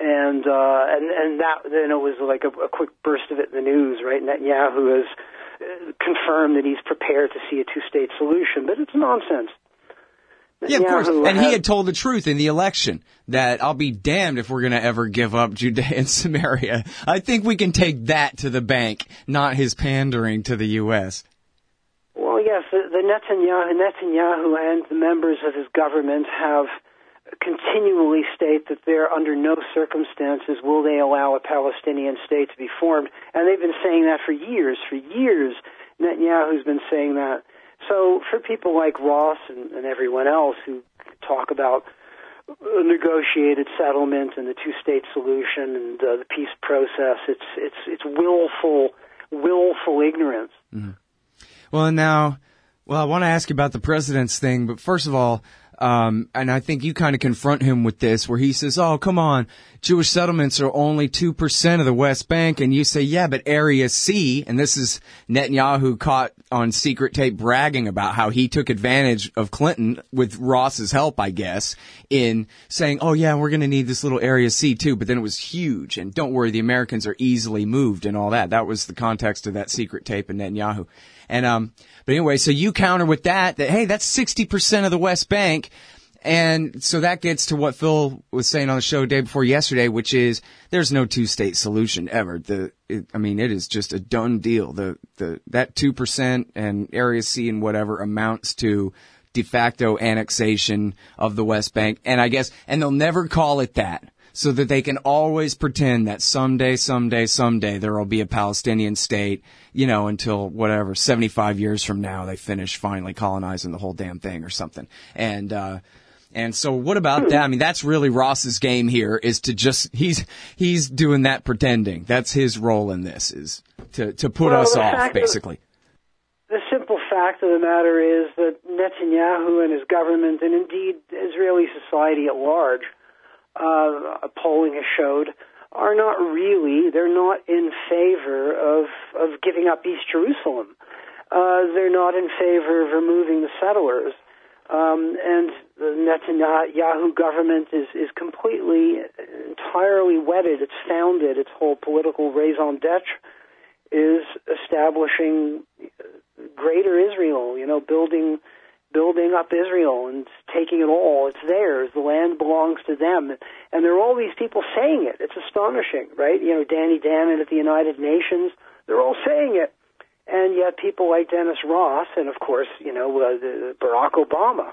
And uh, and, and that, then it was like a, a quick burst of it in the news, right? Netanyahu has confirmed that he's prepared to see a two-state solution, but it's nonsense. Yeah, of course. And he had told the truth in the election that I'll be damned if we're going to ever give up Judea and Samaria. I think we can take that to the bank, not his pandering to the U S. Well, yes, the, the Netanyahu, Netanyahu and the members of his government have continually stated that they're under no circumstances will they allow a Palestinian state to be formed. And they've been saying that for years. For years, Netanyahu's been saying that. So for people like Ross and, and everyone else who talk about a negotiated settlement and the two-state solution and uh, the peace process, it's it's it's willful, willful ignorance. Mm-hmm. Well, and now, well, I want to ask you about the president's thing, but first of all, um, and I think you kind of confront him with this, where he says, oh, come on, Jewish settlements are only two percent of the West Bank, and you say, yeah, but Area C, and this is Netanyahu caught on secret tape bragging about how he took advantage of Clinton with Ross's help, I guess, in saying, oh, yeah, we're going to need this little Area C, too. But then it was huge. And don't worry, the Americans are easily moved and all that. That was the context of that secret tape in Netanyahu. And um, but anyway, so you counter with that, that, hey, that's sixty percent of the West Bank. And so that gets to what Phil was saying on the show the day before yesterday, which is there's no two-state solution ever. The, it, I mean, it is just a done deal. The, the, that two percent and Area C and whatever amounts to de facto annexation of the West Bank. And I guess, and they'll never call it that so that they can always pretend that someday, someday, someday there will be a Palestinian state, you know, until whatever, seventy-five years from now, they finish finally colonizing the whole damn thing or something. And, uh, And so what about that? I mean, that's really Ross's game here is to just, he's he's doing that pretending. That's his role in this, is to, to put well, us off, basically. Of, the simple fact of the matter is that Netanyahu and his government, and indeed Israeli society at large, uh, polling has showed, are not really, they're not in favor of, of giving up East Jerusalem. Uh, they're not in favor of removing the settlers. Um, and the Netanyahu government is, is completely, entirely wedded. It's founded. Its whole political raison d'etre is establishing greater Israel, you know, building building up Israel and taking it all. It's theirs. The land belongs to them. And there are all these people saying it. It's astonishing, right? You know, Danny Dannen at the United Nations, they're all saying it. And yet people like Dennis Ross and, of course, you know, uh, Barack Obama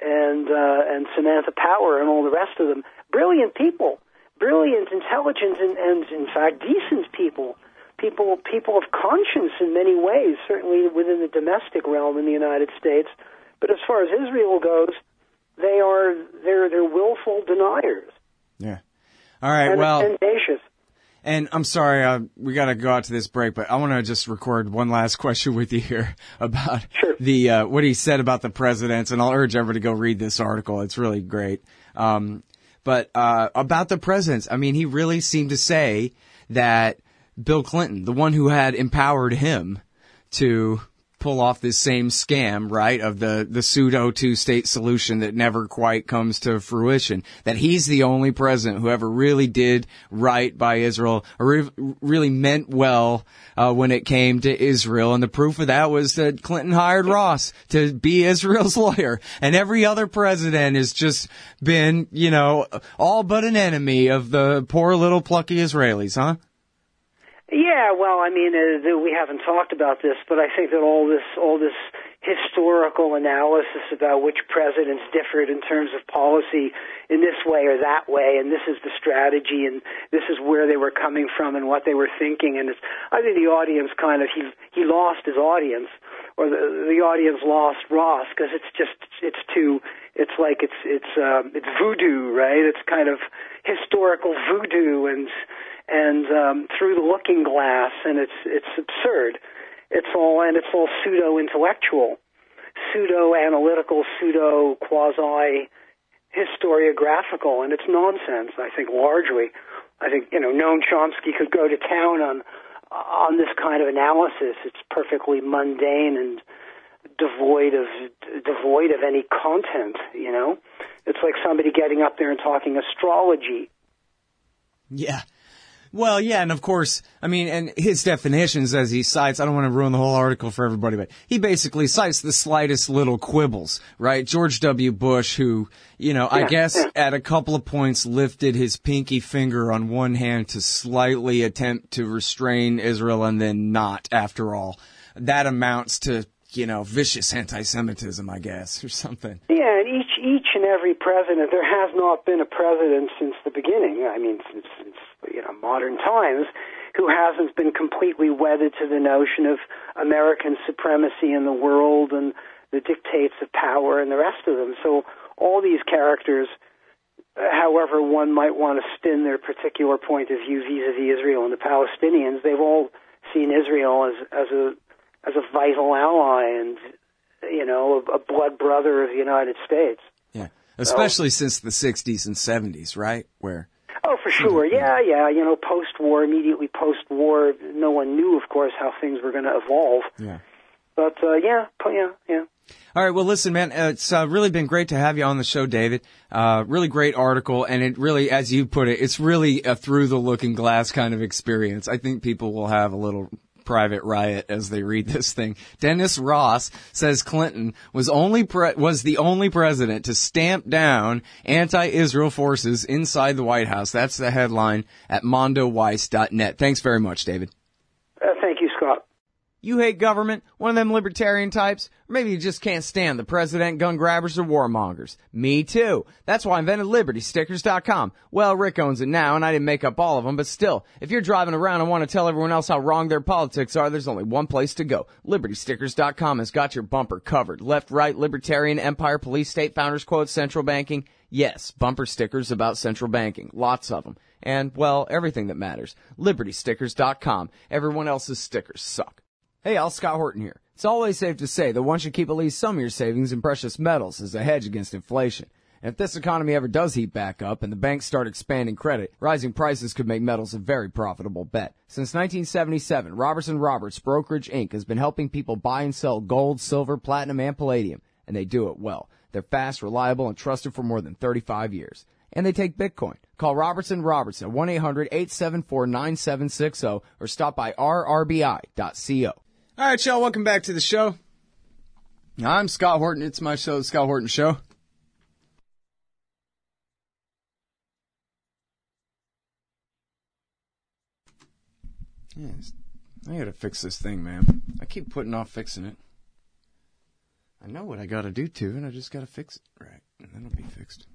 and uh, and Samantha Power and all the rest of them, brilliant people, brilliant, intelligent, and, and in fact, decent people, people people of conscience in many ways, certainly within the domestic realm in the United States. But as far as Israel goes, they are they're they're willful deniers. Yeah. All right. And well. Audacious. And I'm sorry, uh, we got to go out to this break, but I want to just record one last question with you here about sure. the uh, what he said about the presidents. And I'll urge everyone to go read this article. It's really great. Um, but uh, about the presidents, I mean, he really seemed to say that Bill Clinton, the one who had empowered him to pull off this same scam, right, of the, the pseudo two-state solution that never quite comes to fruition, that he's the only president who ever really did right by Israel or re- really meant well uh, when it came to Israel. And the proof of that was that Clinton hired Ross to be Israel's lawyer. And every other president has just been, you know, all but an enemy of the poor little plucky Israelis, huh? Yeah, well, I mean, uh, we haven't talked about this, but I think that all this, all this historical analysis about which presidents differed in terms of policy in this way or that way, and this is the strategy, and this is where they were coming from and what they were thinking, and it's, I think the audience kind of he he lost his audience, or the, the audience lost Ross because it's just it's too it's like it's it's um, it's voodoo, right? It's kind of historical voodoo and. and um, through the looking glass, and it's it's absurd. It's all and it's all pseudo-intellectual, pseudo-analytical, pseudo-quasi-historiographical, and it's nonsense. I think largely, I think you know Noam Chomsky could go to town on on this kind of analysis. It's perfectly mundane and devoid of devoid of any content. You know, it's like somebody getting up there and talking astrology. Yeah. Well, yeah, and of course, I mean, and his definitions as he cites, I don't want to ruin the whole article for everybody, but he basically cites the slightest little quibbles, right? George W. Bush, who, you know, yeah, I guess yeah. at a couple of points lifted his pinky finger on one hand to slightly attempt to restrain Israel and then not, after all. That amounts to, you know, vicious anti-Semitism, I guess, or something. Yeah, and each, each and every president, there has not been a president since the beginning, I mean, since, since you know, modern times, who hasn't been completely wedded to the notion of American supremacy in the world and the dictates of power and the rest of them. So all these characters, however one might want to spin their particular point of view vis-a-vis Israel and the Palestinians, they've all seen Israel as, as a as a vital ally and, you know, a, a blood brother of the United States. Yeah, especially so, since the sixties and seventies, right? Where? Oh, for sure. Yeah, yeah. You know, post-war, immediately post-war, no one knew, of course, how things were going to evolve. Yeah. But, uh, yeah, yeah, yeah. All right. Well, listen, man, it's uh, really been great to have you on the show, David. Uh, really great article. And it really, as you put it, it's really a through-the-looking-glass kind of experience. I think people will have a little private riot as they read this thing. Dennis Ross says Clinton was only pre- was the only president to stamp down anti-Israel forces inside the White House. That's the headline at Mondoweiss dot net. Thanks very much, David. Uh, thank you, Scott. You hate government, one of them libertarian types, or maybe you just can't stand the president, gun grabbers, or warmongers. Me too. That's why I invented Liberty Stickers dot com. Well, Rick owns it now, and I didn't make up all of them, but still, if you're driving around and want to tell everyone else how wrong their politics are, there's only one place to go. Liberty Stickers dot com has got your bumper covered. Left, right, libertarian, empire, police, state, founders, quotes, central banking. Yes, bumper stickers about central banking. Lots of them. And, well, everything that matters. Liberty Stickers dot com. Everyone else's stickers suck. Hey, all, Scott Horton here. It's always safe to say that one should keep at least some of your savings in precious metals as a hedge against inflation. And if this economy ever does heat back up and the banks start expanding credit, rising prices could make metals a very profitable bet. Since nineteen seventy-seven, Robertson Roberts Brokerage, Incorporated has been helping people buy and sell gold, silver, platinum, and palladium, and they do it well. They're fast, reliable, and trusted for more than thirty-five years. And they take Bitcoin. Call Robertson Roberts at one eight hundred eight seven four nine seven six zero or stop by r r b i dot co. All right, y'all, welcome back to the show. I'm Scott Horton. It's my show, The Scott Horton Show. Yes. I gotta fix this thing, man. I keep putting off fixing it. I know what I gotta do to, and I just gotta fix it. Right, and then it'll be fixed.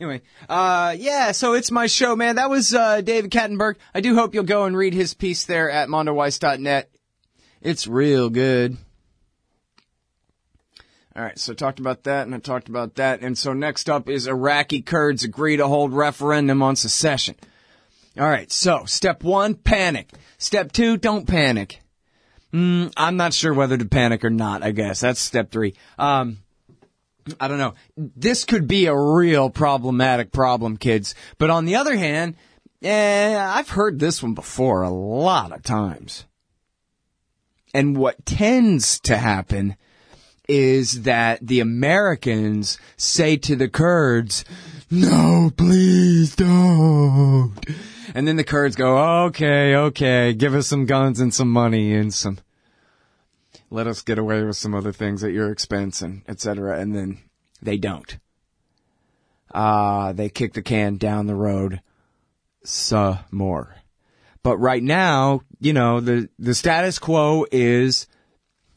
Anyway, uh, yeah, so it's my show, man. That was uh, David Kattenberg. I do hope you'll go and read his piece there at Mondoweiss dot net. It's real good. All right, so I talked about that, and I talked about that. And so next up is Iraqi Kurds agree to hold referendum on secession. All right, so step one, panic. Step two, don't panic. Mm, I'm not sure whether to panic or not, I guess. That's step three. Um... I don't know. This could be a real problematic problem, kids. But on the other hand, eh, I've heard this one before a lot of times. And what tends to happen is that the Americans say to the Kurds, "No, please don't." And then the Kurds go, "Okay, okay, give us some guns and some money and some... let us get away with some other things at your expense," and et cetera. And then they don't. Uh, they kick the can down the road some more. But right now, you know, the, the status quo is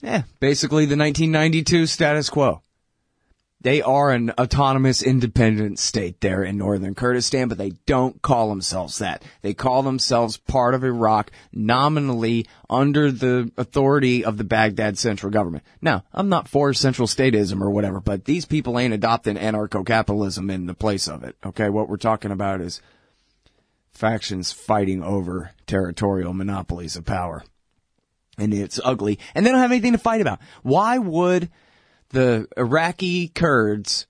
eh, basically the nineteen ninety-two status quo. They are an autonomous, independent state there in northern Kurdistan, but they don't call themselves that. They call themselves part of Iraq, nominally under the authority of the Baghdad central government. Now, I'm not for central statism or whatever, but these people ain't adopting anarcho-capitalism in the place of it, okay? What we're talking about is factions fighting over territorial monopolies of power. And it's ugly. And they don't have anything to fight about. Why would... the Iraqi Kurds,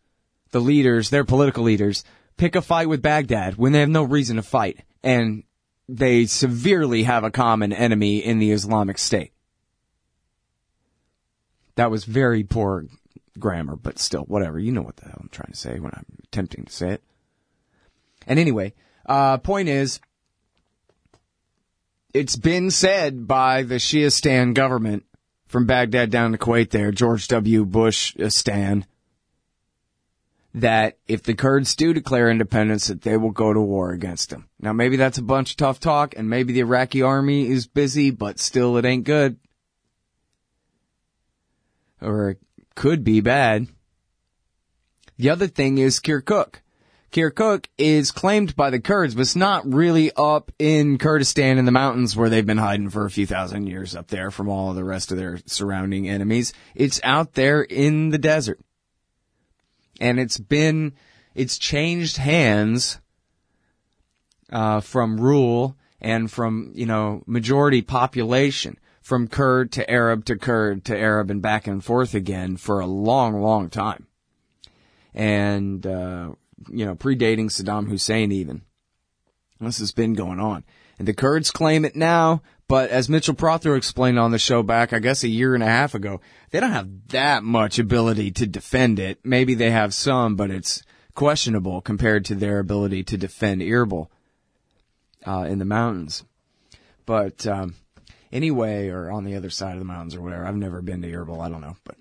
the leaders, their political leaders, pick a fight with Baghdad when they have no reason to fight, and they severely have a common enemy in the Islamic State? That was very poor grammar, but still, whatever. You know what the hell I'm trying to say when I'm attempting to say it. And anyway, uh, point is, it's been said by the Shiistan government from Baghdad down to Kuwait there, George W. Bush Stan, that if the Kurds do declare independence, that they will go to war against them. Now, maybe that's a bunch of tough talk, and maybe the Iraqi army is busy, but still it ain't good. Or it could be bad. The other thing is Kirkuk. Kirkuk is claimed by the Kurds, but it's not really up in Kurdistan in the mountains where they've been hiding for a few thousand years up there from all of the rest of their surrounding enemies. It's out there in the desert. And it's been, it's changed hands, uh, from rule and from, you know, majority population, from Kurd to Arab to Kurd to Arab and back and forth again for a long, long time. And, uh, you know, predating Saddam Hussein even. This has been going on. And the Kurds claim it now, but as Mitchell Prothero explained on the show back, I guess, a year and a half ago, they don't have that much ability to defend it. Maybe they have some, but it's questionable compared to their ability to defend Irbil uh, in the mountains. But um, anyway, or on the other side of the mountains or whatever. I've never been to Irbil. I don't know, but...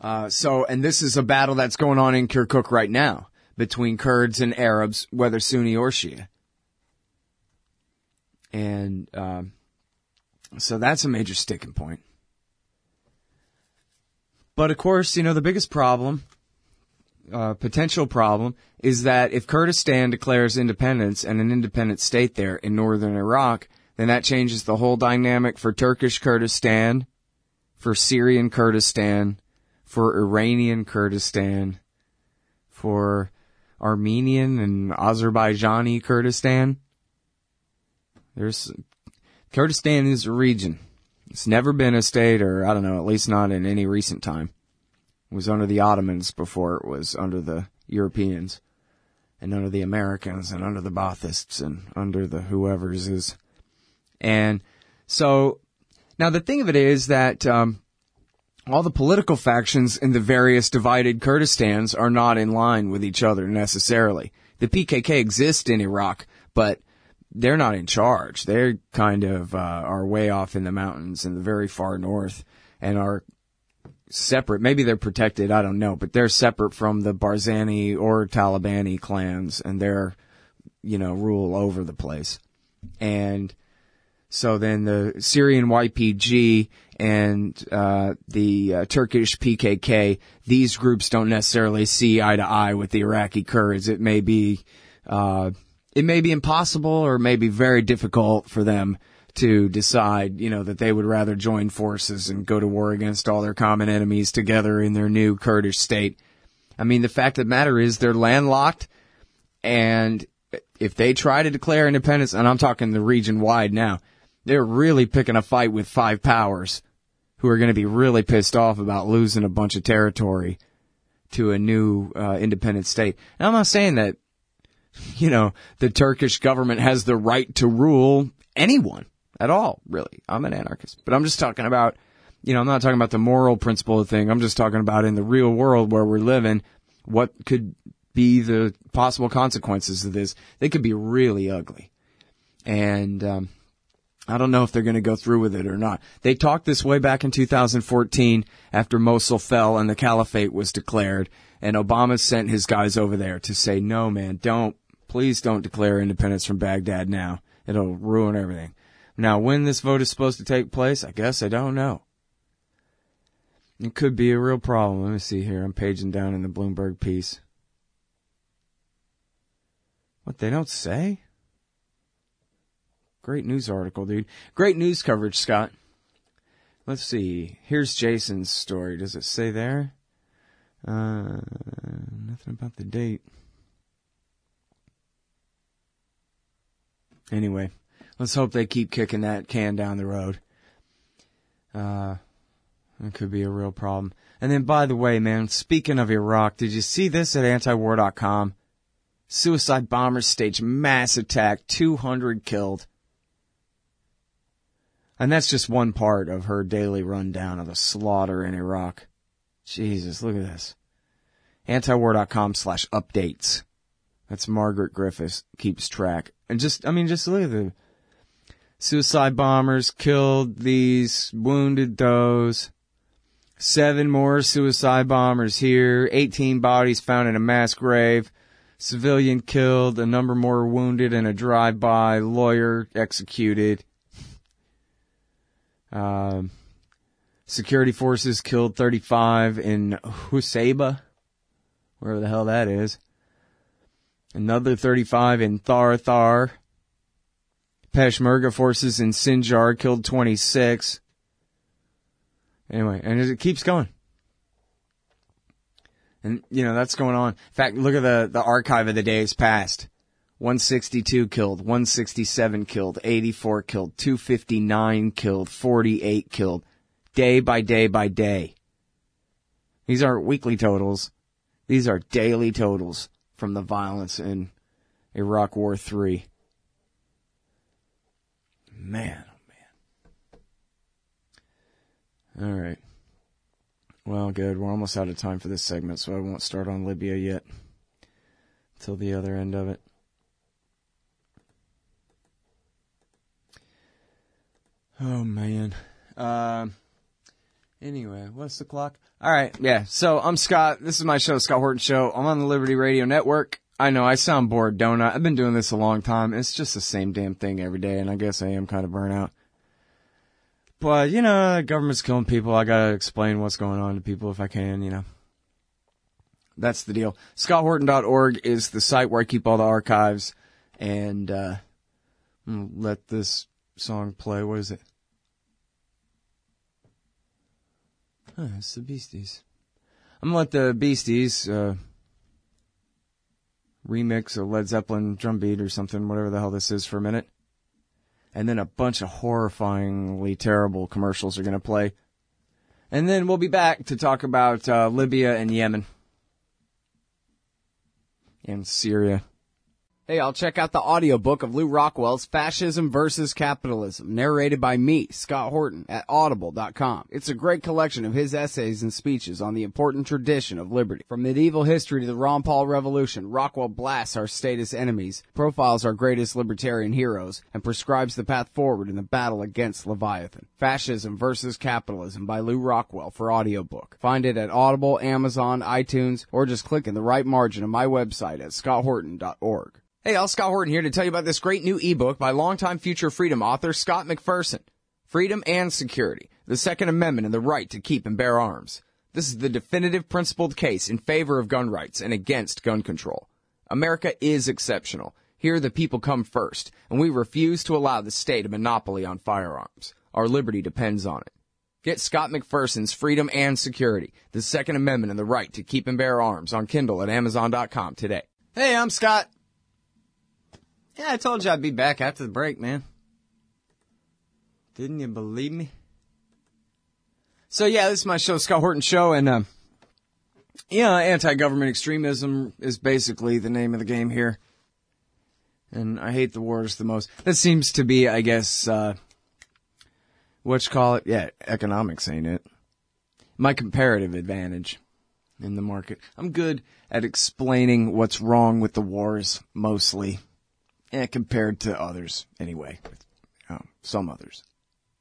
Uh, so, and this is a battle that's going on in Kirkuk right now between Kurds and Arabs, whether Sunni or Shia. And, um, so that's a major sticking point. But of course, you know, the biggest problem, uh, potential problem, is that if Kurdistan declares independence and an independent state there in northern Iraq, then that changes the whole dynamic for Turkish Kurdistan, for Syrian Kurdistan, for Iranian Kurdistan, for Armenian and Azerbaijani Kurdistan. There's Kurdistan is a region. It's never been a state, or I don't know, at least not in any recent time. was under the Ottomans before it was under the Europeans, and under the Americans, and under the Baathists, and under the whoever's is. And so, now the thing of it is that um, all the political factions in the various divided Kurdistans are not in line with each other necessarily. The P K K exists in Iraq, but they're not in charge. They're kind of uh, are way off in the mountains in the very far north, and are separate. Maybe they're protected, I don't know, but they're separate from the Barzani or Talibani clans, and they're, you know, rule over the place. And so then the Syrian Y P G and uh, the uh, Turkish P K K, these groups don't necessarily see eye to eye with the Iraqi Kurds. It may be uh, it may be impossible, or may be very difficult for them to decide, you know, that they would rather join forces and go to war against all their common enemies together in their new Kurdish state. I mean, the fact of the matter is they're landlocked, and if they try to declare independence, and I'm talking the region-wide now, they're really picking a fight with five powers who are going to be really pissed off about losing a bunch of territory to a new uh, independent state. And I'm not saying that, you know, the Turkish government has the right to rule anyone. At all, really. I'm an anarchist. But I'm just talking about, you know, I'm not talking about the moral principle of the thing. I'm just talking about in the real world where we're living, what could be the possible consequences of this. They could be really ugly. And um, I don't know if they're going to go through with it or not. They talked this way back in two thousand fourteen after Mosul fell and the caliphate was declared. And Obama sent his guys over there to say, no, man, don't. Please don't declare independence from Baghdad now. It'll ruin everything. Now, when this vote is supposed to take place, I guess I don't know. It could be a real problem. Let me see here. I'm paging down in the Bloomberg piece. What, they don't say? Great news article, dude. Great news coverage, Scott. Let's see. Here's Jason's story. Does it say there? Uh, nothing about the date. Anyway. Let's hope they keep kicking that can down the road. Uh, it could be a real problem. And then, by the way, man, speaking of Iraq, did you see this at antiwar dot com? Suicide bombers stage mass attack, two hundred killed. And that's just one part of her daily rundown of the slaughter in Iraq. Jesus, look at this. antiwar dot com slash updates. That's Margaret Griffiths keeps track. And just, I mean, just look at the... Suicide bombers killed these, wounded those. Seven more suicide bombers here. eighteen bodies found in a mass grave. Civilian killed. A number more wounded in a drive-by. Lawyer executed. Um, security forces killed thirty-five in Huseiba, wherever the hell that is. Another thirty-five in Thar Thar. Peshmerga forces in Sinjar killed twenty-six. Anyway, and it keeps going. And, you know, that's going on. In fact, look at the, the archive of the days past. one hundred sixty-two killed, one hundred sixty-seven killed, eighty-four killed, two hundred fifty-nine killed, forty-eight killed. Day by day by day. These aren't weekly totals. These are daily totals from the violence in Iraq War three. Man, oh man. All right. Well, good. We're almost out of time for this segment, so I won't start on Libya yet. Till the other end of it. Oh, man. Uh, anyway, what's the clock? All right, yeah. So, I'm Scott. This is my show, Scott Horton Show. I'm on the Liberty Radio Network. I know, I sound bored, don't I? I've been doing this a long time. It's just the same damn thing every day, and I guess I am kind of burnt out. But, you know, the government's killing people. I gotta explain what's going on to people if I can, you know. That's the deal. scott horton dot org is the site where I keep all the archives, and uh let this song play. What is it? Huh, it's the Beasties. I'm gonna let the Beasties... uh remix of Led Zeppelin drum beat or something, whatever the hell this is, for a minute. And then a bunch of horrifyingly terrible commercials are going to play. And then we'll be back to talk about uh, Libya and Yemen. And Syria. Hey, I'll check out the audiobook of Lou Rockwell's Fascism versus Capitalism, narrated by me, Scott Horton, at audible dot com. It's a great collection of his essays and speeches on the important tradition of liberty. From medieval history to the Ron Paul Revolution, Rockwell blasts our status enemies, profiles our greatest libertarian heroes, and prescribes the path forward in the battle against Leviathan. Fascism versus Capitalism by Lou Rockwell for audiobook. Find it at Audible, Amazon, iTunes, or just click in the right margin of my website at scott horton dot org. Hey, I'm Scott Horton here to tell you about this great new ebook by longtime Future Freedom author Scott McPherson. Freedom and Security, the Second Amendment and the Right to Keep and Bear Arms. This is the definitive principled case in favor of gun rights and against gun control. America is exceptional. Here the people come first, and we refuse to allow the state a monopoly on firearms. Our liberty depends on it. Get Scott McPherson's Freedom and Security, the Second Amendment and the Right to Keep and Bear Arms on Kindle at amazon dot com today. Hey, I'm Scott. Yeah, I told you I'd be back after the break, man. Didn't you believe me? So, yeah, this is my show, Scott Horton Show, and, um, yeah, anti-government extremism is basically the name of the game here. And I hate the wars the most. That seems to be, I guess, uh, what you call it? Yeah, economics, ain't it? My comparative advantage in the market. I'm good at explaining what's wrong with the wars, mostly. Eh, compared to others, anyway. Um, some others.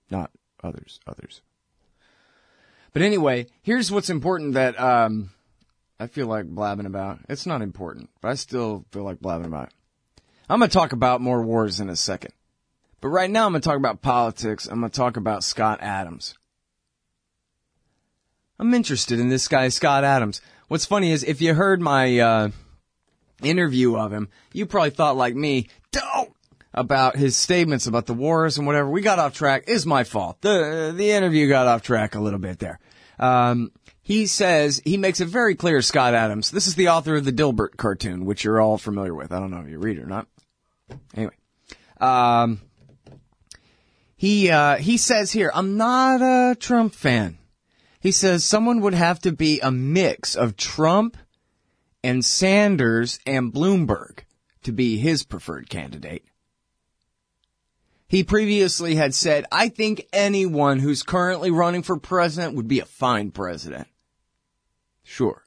Not others, others. But anyway, here's what's important that um, I feel like blabbing about. It's not important, but I still feel like blabbing about it. I'm going to talk about more wars in a second. But right now I'm going to talk about politics. I'm going to talk about Scott Adams. I'm interested in this guy, Scott Adams. What's funny is, if you heard my... Uh, interview of him, you probably thought like me, don't, about his statements about the wars and whatever. We got off track. It's my fault. The the interview got off track a little bit there. Um, he says, he makes it very clear, Scott Adams, this is the author of the Dilbert cartoon, which you're all familiar with. I don't know if you read it or not. Anyway. Um, he, uh, he says here, I'm not a Trump fan. He says someone would have to be a mix of Trump and Sanders and Bloomberg to be his preferred candidate. He previously had said, I think anyone who's currently running for president would be a fine president. Sure.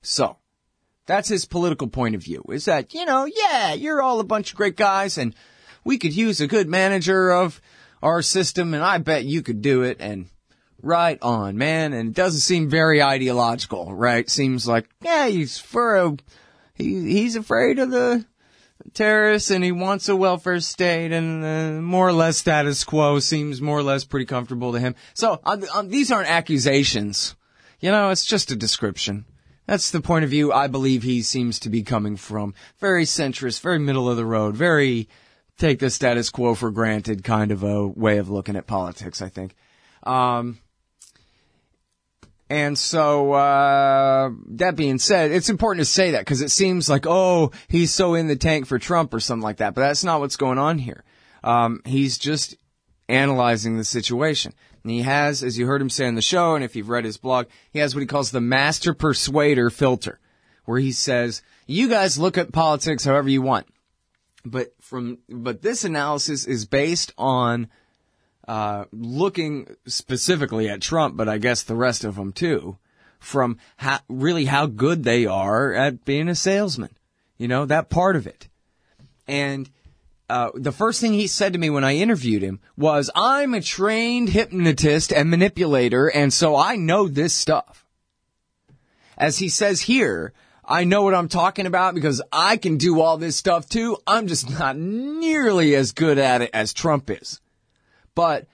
So, that's his political point of view, is that, you know, yeah, you're all a bunch of great guys, and we could use a good manager of our system, and I bet you could do it, and... right on, man, and it doesn't seem very ideological, right? Seems like, yeah, he's for a, he, he's afraid of the terrorists, and he wants a welfare state, and uh, more or less status quo seems more or less pretty comfortable to him. So um, um, these aren't accusations, you know, it's just a description. That's the point of view I believe he seems to be coming from. Very centrist, very middle of the road, very take the status quo for granted kind of a way of looking at politics, I think. Um... And so, uh, that being said, it's important to say that because it seems like, oh, he's so in the tank for Trump or something like that. But that's not what's going on here. Um, he's just analyzing the situation. And he has, as you heard him say on the show, and if you've read his blog, he has what he calls the master persuader filter, where he says, you guys look at politics however you want. But from, but this analysis is based on Uh, looking specifically at Trump, but I guess the rest of them too, from how, really how good they are at being a salesman. You know, that part of it. And uh, the first thing he said to me when I interviewed him was, I'm a trained hypnotist and manipulator, and so I know this stuff. As he says here, I know what I'm talking about because I can do all this stuff too. I'm just not nearly as good at it as Trump is. But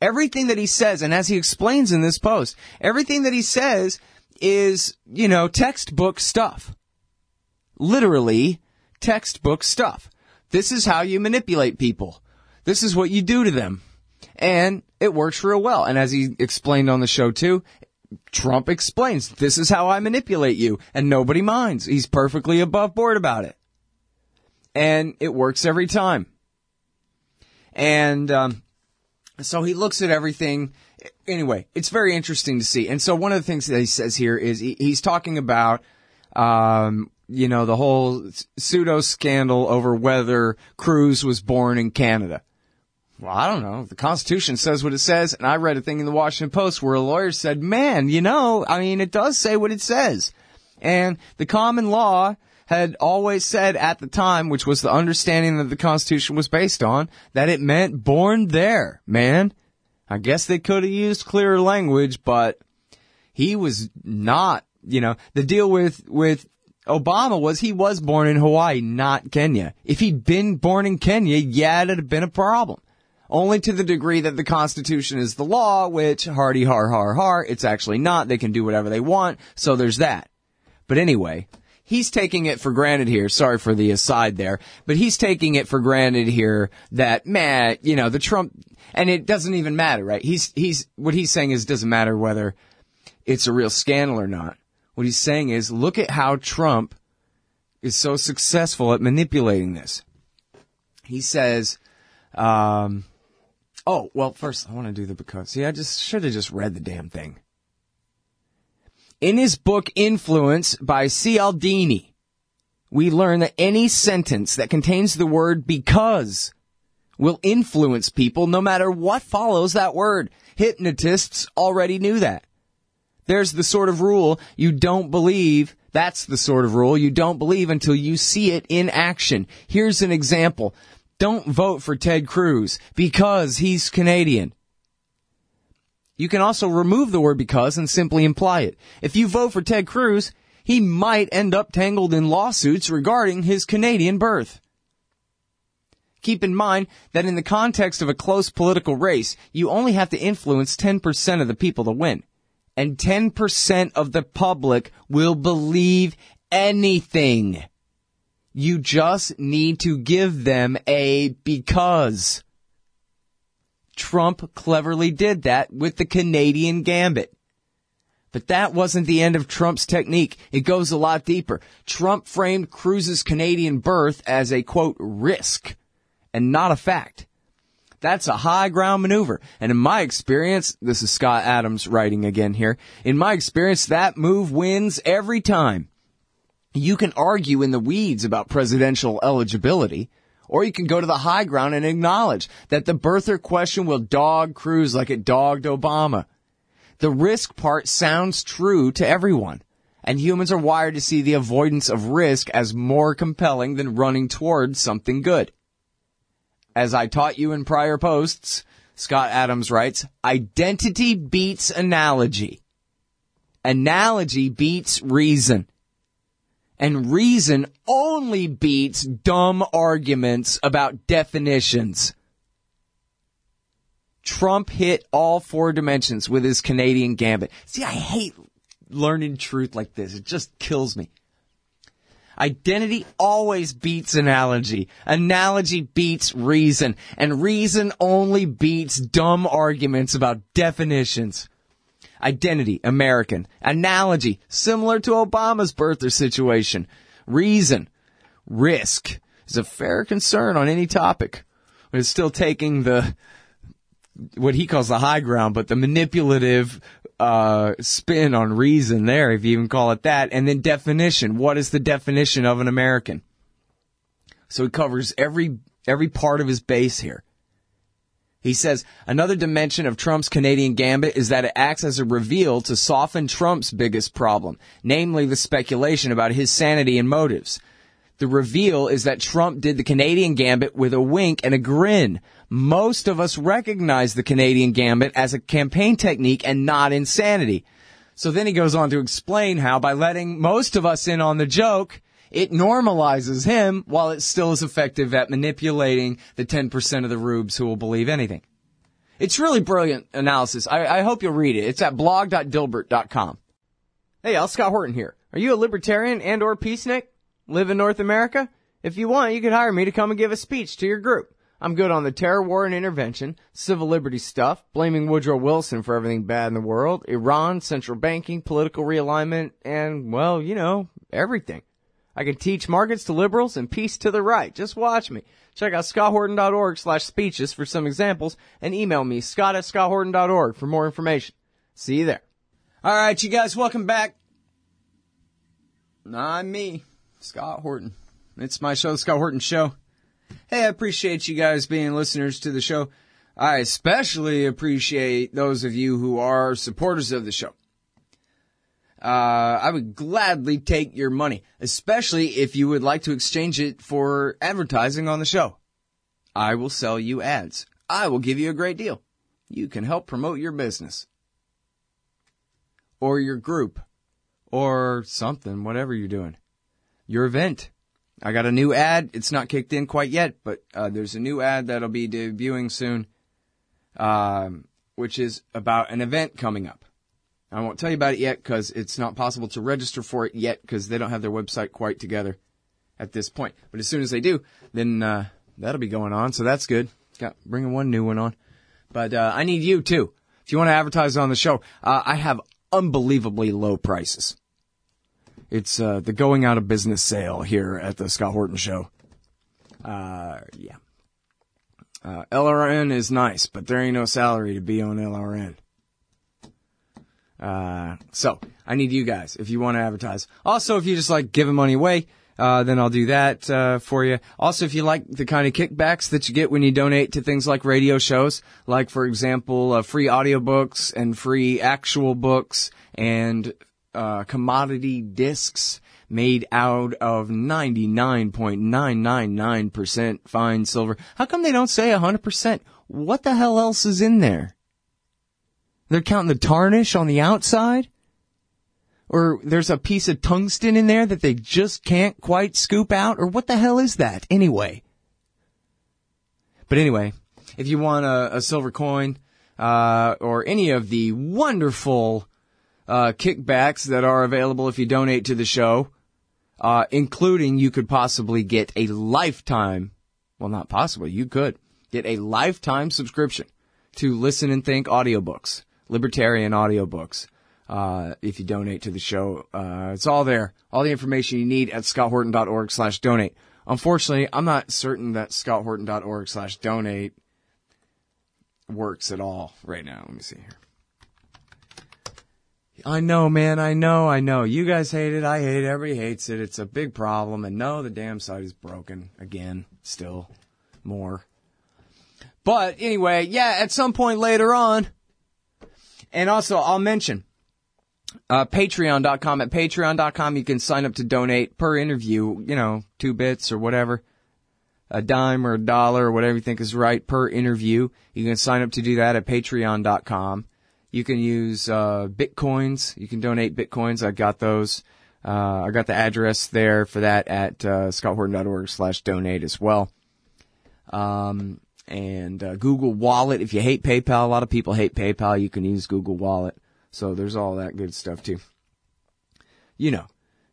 everything that he says, and as he explains in this post, everything that he says is, you know, textbook stuff. Literally, textbook stuff. This is how you manipulate people. This is what you do to them. And it works real well. And as he explained on the show, too, Trump explains, this is how I manipulate you. And nobody minds. He's perfectly above board about it. And it works every time. And um So he looks at everything. Anyway, it's very interesting to see. And so one of the things that he says here is he, he's talking about, um, you know, the whole pseudo scandal over whether Cruz was born in Canada. Well, I don't know. The Constitution says what it says. And I read a thing in the Washington Post where a lawyer said, man, you know, I mean, it does say what it says. And the common law had always said at the time, which was the understanding that the Constitution was based on, that it meant born there, man. I guess they could have used clearer language, but he was not, you know, the deal with, with Obama was he was born in Hawaii, not Kenya. If he'd been born in Kenya, yeah, it'd have been a problem. Only to the degree that the Constitution is the law, which, hardy har har har, it's actually not. They can do whatever they want, so there's that. But anyway, he's taking it for granted here. Sorry for the aside there. But he's taking it for granted here that, man, you know, the Trump, and it doesn't even matter, right? He's, he's, what he's saying is it doesn't matter whether it's a real scandal or not. What he's saying is look at how Trump is so successful at manipulating this. He says, um, oh, well, first I want to do the because. See, I just should have just read the damn thing. In his book, Influence, by Cialdini, we learn that any sentence that contains the word because will influence people no matter what follows that word. Hypnotists already knew that. There's the sort of rule you don't believe. That's the sort of rule you don't believe until you see it in action. Here's an example. Don't vote for Ted Cruz because he's Canadian. You can also remove the word because and simply imply it. If you vote for Ted Cruz, he might end up tangled in lawsuits regarding his Canadian birth. Keep in mind that in the context of a close political race, you only have to influence ten percent of the people to win. And ten percent of the public will believe anything. You just need to give them a because. Trump cleverly did that with the Canadian gambit. But that wasn't the end of Trump's technique. It goes a lot deeper. Trump framed Cruz's Canadian birth as a, quote, risk and not a fact. That's a high ground maneuver. And in my experience, this is Scott Adams writing again here, in my experience, that move wins every time. You can argue in the weeds about presidential eligibility, or you can go to the high ground and acknowledge that the birther question will dog Cruz like it dogged Obama. The risk part sounds true to everyone, and humans are wired to see the avoidance of risk as more compelling than running towards something good. As I taught you in prior posts, Scott Adams writes, identity beats analogy. Analogy beats reason. And reason only beats dumb arguments about definitions. Trump hit all four dimensions with his Canadian gambit. See, I hate learning truth like this. It just kills me. Identity always beats analogy. Analogy beats reason. And reason only beats dumb arguments about definitions. Identity, American. Analogy, similar to Obama's birther situation. Reason, risk is a fair concern on any topic. It's still taking the, what he calls the high ground, but the manipulative uh, spin on reason there, if you even call it that. And then definition. What is the definition of an American? So he covers every every part of his base here. He says, another dimension of Trump's Canadian gambit is that it acts as a reveal to soften Trump's biggest problem, namely the speculation about his sanity and motives. The reveal is that Trump did the Canadian gambit with a wink and a grin. Most of us recognize the Canadian gambit as a campaign technique and not insanity. So then he goes on to explain how by letting most of us in on the joke, it normalizes him while it still is effective at manipulating the ten percent of the rubes who will believe anything. It's really brilliant analysis. I, I hope you'll read it. It's at blog dot dilbert dot com. Hey, I'm Scott Horton here. Are you a libertarian and or peacenik? Live in North America? If you want, you could hire me to come and give a speech to your group. I'm good on the terror, war, and intervention, civil liberty stuff, blaming Woodrow Wilson for everything bad in the world, Iran, central banking, political realignment, and, well, you know, everything. I can teach markets to liberals and peace to the right. Just watch me. Check out scott horton dot org slash speeches for some examples, and email me, scott at scott horton dot org, for more information. See you there. All right, you guys, welcome back. I'm me, Scott Horton. It's my show, The Scott Horton Show. Hey, I appreciate you guys being listeners to the show. I especially appreciate those of you who are supporters of the show. Uh, I would gladly take your money, especially if you would like to exchange it for advertising on the show. I will sell you ads. I will give you a great deal. You can help promote your business or your group or something, whatever you're doing, your event. I got a new ad. It's not kicked in quite yet, but uh, there's a new ad that'll be debuting soon, um, which is about an event coming up. I won't tell you about it yet because it's not possible to register for it yet because they don't have their website quite together at this point. But as soon as they do, then uh, that'll be going on, so that's good. Got bringing one new one on. But uh, I need you, too. If you want to advertise on the show, uh, I have unbelievably low prices. It's uh, the going out of business sale here at the Scott Horton Show. Uh, yeah. Uh, L R N is nice, but there ain't no salary to be on L R N. Uh, so I need you guys if you want to advertise. Also, if you just like giving money away, uh, then I'll do that, uh, for you. Also, if you like the kind of kickbacks that you get when you donate to things like radio shows, like, for example, uh, free audiobooks and free actual books and, uh, commodity discs made out of ninety-nine point nine nine nine percent fine silver. How come they don't say one hundred percent? What the hell else is in there? They're counting the tarnish on the outside? Or there's a piece of tungsten in there that they just can't quite scoop out? Or what the hell is that anyway? But anyway, if you want a, a silver coin, uh, or any of the wonderful, uh, kickbacks that are available if you donate to the show, uh, including you could possibly get a lifetime, well not possibly, you could get a lifetime subscription to Listen and Think audiobooks. Libertarian audiobooks, uh, if you donate to the show. Uh, it's all there. All the information you need at scott horton dot org slash donate. Unfortunately, I'm not certain that scott horton dot org slash donate works at all right now. Let me see here. I know, man. I know, I know. You guys hate it. I hate it. Everybody hates it. It's a big problem. And no, the damn site is broken. Again, still more. But anyway, yeah, at some point later on. And also, I'll mention uh patreon dot com. At patreon dot com, you can sign up to donate per interview, you know, two bits or whatever, a dime or a dollar or whatever you think is right per interview. You can sign up to do that at patreon dot com. You can use uh bitcoins. You can donate bitcoins. I got those. Uh I got the address there for that at uh, scott horton dot org slash donate as well. Um... And uh, Google Wallet. If you hate PayPal, a lot of people hate PayPal. You can use Google Wallet. So there's all that good stuff too. You know,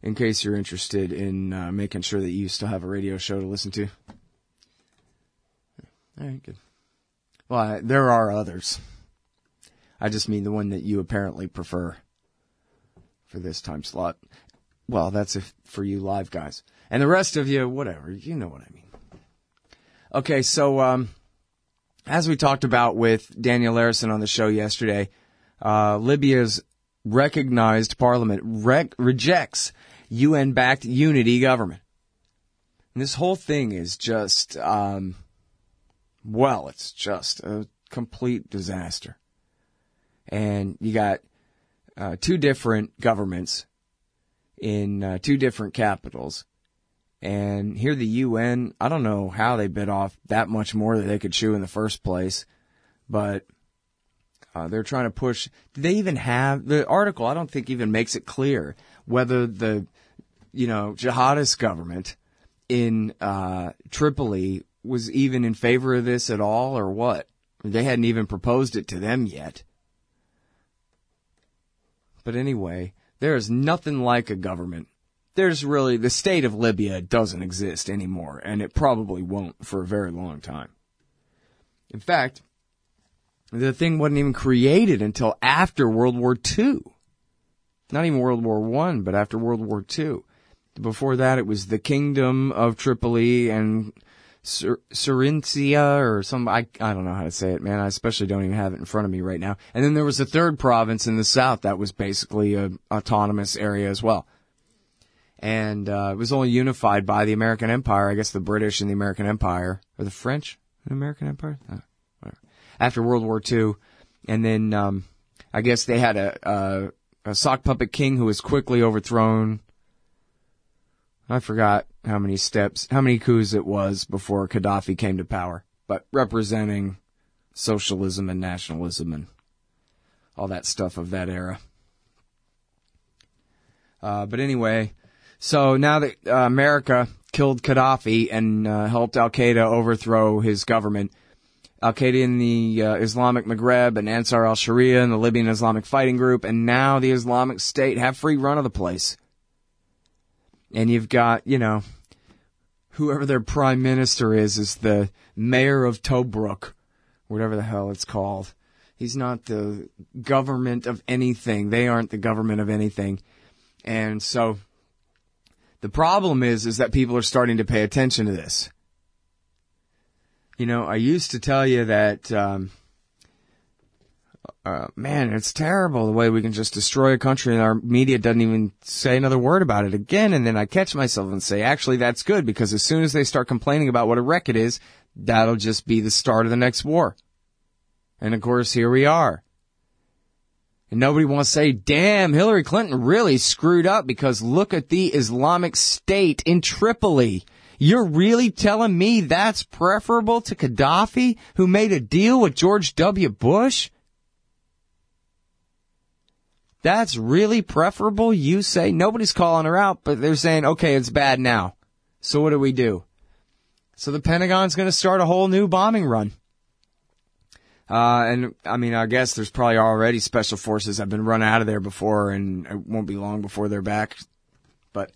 in case you're interested in uh, making sure that you still have a radio show to listen to. All right, good. Well, I, there are others. I just mean the one that you apparently prefer for this time slot. Well, that's if, for you live guys. And the rest of you, whatever. You know what I mean. Okay, so... um as we talked about with Daniel Larison on the show yesterday, uh, Libya's recognized parliament rec- rejects U N-backed unity government. And this whole thing is just, um, well, it's just a complete disaster. And you got uh, two different governments in uh, two different capitals. And here the U N, I don't know how they bit off that much more that they could chew in the first place, but uh, they're trying to push. Do they even have the article? I don't think even makes it clear whether the, you know, jihadist government in uh, Tripoli was even in favor of this at all or what. They hadn't even proposed it to them yet. But anyway, there is nothing like a government. There's really, the state of Libya doesn't exist anymore, and it probably won't for a very long time. In fact, the thing wasn't even created until after World War Two. Not even World War One, but after World War Two. Before that, it was the Kingdom of Tripoli and Cerinthia or some, I, I don't know how to say it, man. I especially don't even have it in front of me right now. And then there was a third province in the south that was basically an autonomous area as well. And uh, it was only unified by the American Empire, I guess the British and the American Empire, or the French and American Empire, uh, whatever. After World War Two. And then um, I guess they had a, a, a sock puppet king who was quickly overthrown. I forgot how many steps, how many coups it was before Gaddafi came to power, but representing socialism and nationalism and all that stuff of that era. Uh, but anyway, so now that uh, America killed Gaddafi and uh, helped al-Qaeda overthrow his government, al-Qaeda in the uh, Islamic Maghreb and Ansar al-Sharia and the Libyan Islamic Fighting Group, and now the Islamic State have free run of the place. And you've got, you know, whoever their prime minister is, is the mayor of Tobruk, whatever the hell it's called. He's not the government of anything. They aren't the government of anything. And so the problem is, is that people are starting to pay attention to this. You know, I used to tell you that, um, uh, man, it's terrible the way we can just destroy a country and our media doesn't even say another word about it again. And then I catch myself and say, actually, that's good, because as soon as they start complaining about what a wreck it is, that'll just be the start of the next war. And of course, here we are. And nobody wants to say, damn, Hillary Clinton really screwed up because look at the Islamic State in Tripoli. You're really telling me that's preferable to Gaddafi, who made a deal with George W. Bush? That's really preferable, you say? Nobody's calling her out, but they're saying, okay, it's bad now. So what do we do? So the Pentagon's going to start a whole new bombing run. Uh, and, I mean, I guess there's probably already special forces have been run out of there before, and it won't be long before they're back. But,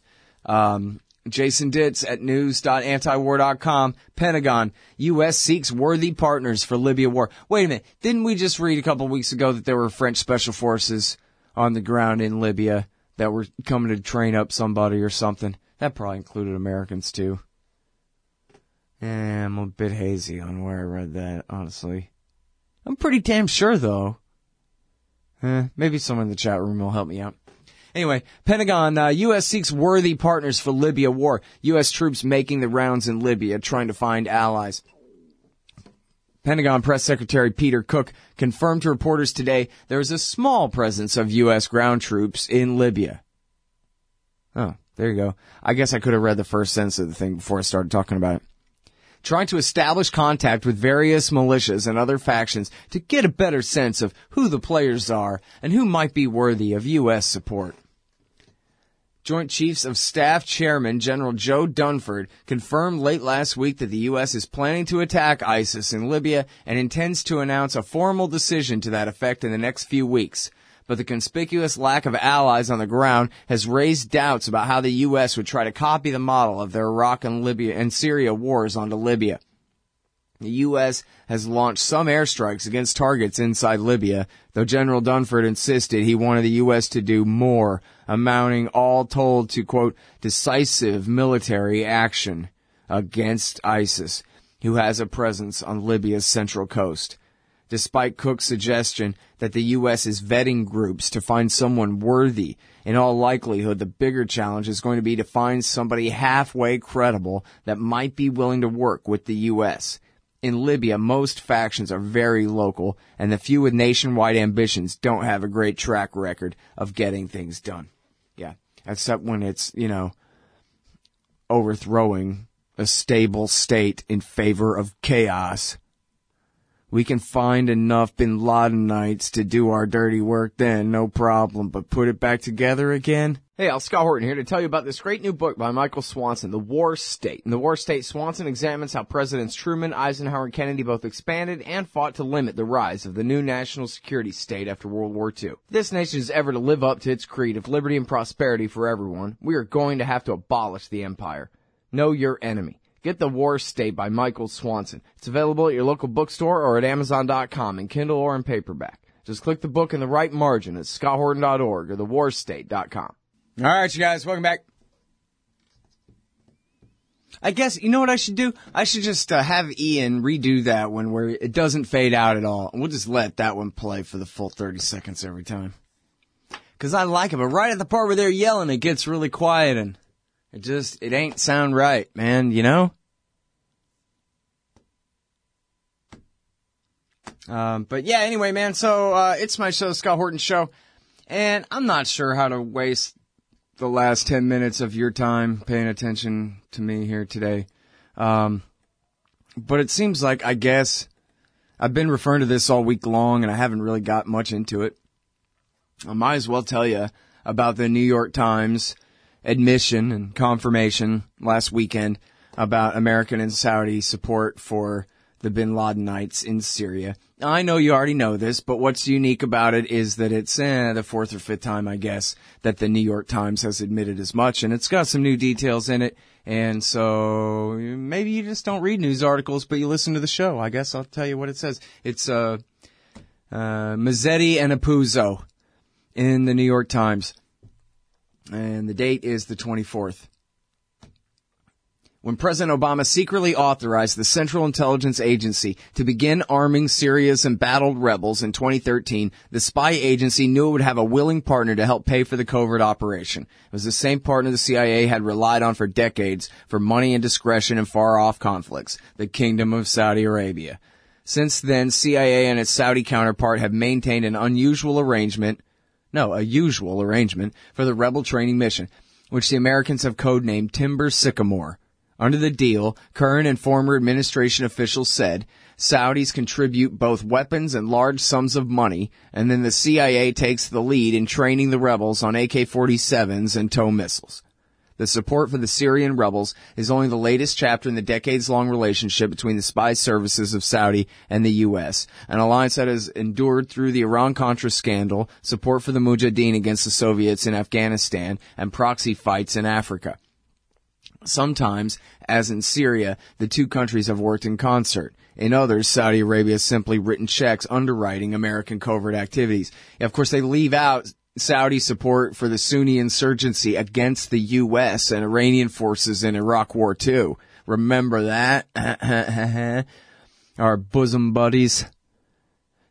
um... Jason Ditz at news dot antiwar dot com. Pentagon, U S seeks worthy partners for Libya war. Wait a minute. Didn't we just read a couple weeks ago that there were French special forces on the ground in Libya that were coming to train up somebody or something? That probably included Americans, too. Eh, I'm a bit hazy on where I read that, honestly. I'm pretty damn sure, though. Eh, maybe someone in the chat room will help me out. Anyway, Pentagon, uh, U S seeks worthy partners for Libya war. U S troops making the rounds in Libya, trying to find allies. Pentagon Press Secretary Peter Cook confirmed to reporters today there is a small presence of U S ground troops in Libya. Oh, there you go. I guess I could have read the first sentence of the thing before I started talking about it. Trying to establish contact with various militias and other factions to get a better sense of who the players are and who might be worthy of U S support. Joint Chiefs of Staff Chairman General Joe Dunford confirmed late last week that the U S is planning to attack ISIS in Libya and intends to announce a formal decision to that effect in the next few weeks. But the conspicuous lack of allies on the ground has raised doubts about how the U S would try to copy the model of their Iraq and Libya and Syria wars onto Libya. The U S has launched some airstrikes against targets inside Libya, though General Dunford insisted he wanted the U S to do more, amounting all told to, quote, decisive military action against ISIS, who has a presence on Libya's central coast. Despite Cook's suggestion that the U S is vetting groups to find someone worthy, in all likelihood, the bigger challenge is going to be to find somebody halfway credible that might be willing to work with the U S. In Libya, most factions are very local, and the few with nationwide ambitions don't have a great track record of getting things done. Yeah, except when it's, you know, overthrowing a stable state in favor of chaos. We can find enough bin Ladenites to do our dirty work then, no problem, but put it back together again? Hey, I'm Scott Horton here to tell you about this great new book by Michael Swanson, The War State. In The War State, Swanson examines how Presidents Truman, Eisenhower, and Kennedy both expanded and fought to limit the rise of the new national security state after World War Two. If this nation is ever to live up to its creed of liberty and prosperity for everyone, we are going to have to abolish the empire. Know your enemy. Get The War State by Michael Swanson. It's available at your local bookstore or at amazon dot com in Kindle or in paperback. Just click the book in the right margin at scott horton dot org or the war state dot com. All right, you guys, welcome back. I guess, you know what I should do? I should just uh, have Ian redo that one where it doesn't fade out at all. And we'll just let that one play for the full thirty seconds every time. Because I like it, but right at the part where they're yelling, it gets really quiet, and it just, it ain't sound right, man, you know? Um, but yeah, anyway, man, so uh, it's my show, Scott Horton Show, and I'm not sure how to waste the last ten minutes of your time paying attention to me here today. Um, but it seems like, I guess, I've been referring to this all week long and I haven't really got much into it. I might as well tell you about the New York Times admission and confirmation last weekend about American and Saudi support for the bin Ladenites in Syria. Now, I know you already know this, but what's unique about it is that it's eh, the fourth or fifth time, I guess, that the New York Times has admitted as much, and it's got some new details in it, and so maybe you just don't read news articles, but you listen to the show. I guess I'll tell you what it says. It's uh, uh, Mazzetti and Apuzzo in the New York Times, and the date is the twenty-fourth. When President Obama secretly authorized the Central Intelligence Agency to begin arming Syria's embattled rebels in twenty thirteen, the spy agency knew it would have a willing partner to help pay for the covert operation. It was the same partner the C I A had relied on for decades for money and discretion in far-off conflicts, the Kingdom of Saudi Arabia. Since then, C I A and its Saudi counterpart have maintained an unusual arrangement, no, a usual arrangement, for the rebel training mission, which the Americans have codenamed Timber Sycamore. Under the deal, current and former administration officials said Saudis contribute both weapons and large sums of money, and then the C I A takes the lead in training the rebels on A K forty-sevens and TOW missiles. The support for the Syrian rebels is only the latest chapter in the decades-long relationship between the spy services of Saudi and the U S, an alliance that has endured through the Iran-Contra scandal, support for the Mujahideen against the Soviets in Afghanistan, and proxy fights in Africa. Sometimes, as in Syria, the two countries have worked in concert. In others, Saudi Arabia has simply written checks underwriting American covert activities. Of course, they leave out Saudi support for the Sunni insurgency against the U S and Iranian forces in Iraq War two. Remember that? Our bosom buddies.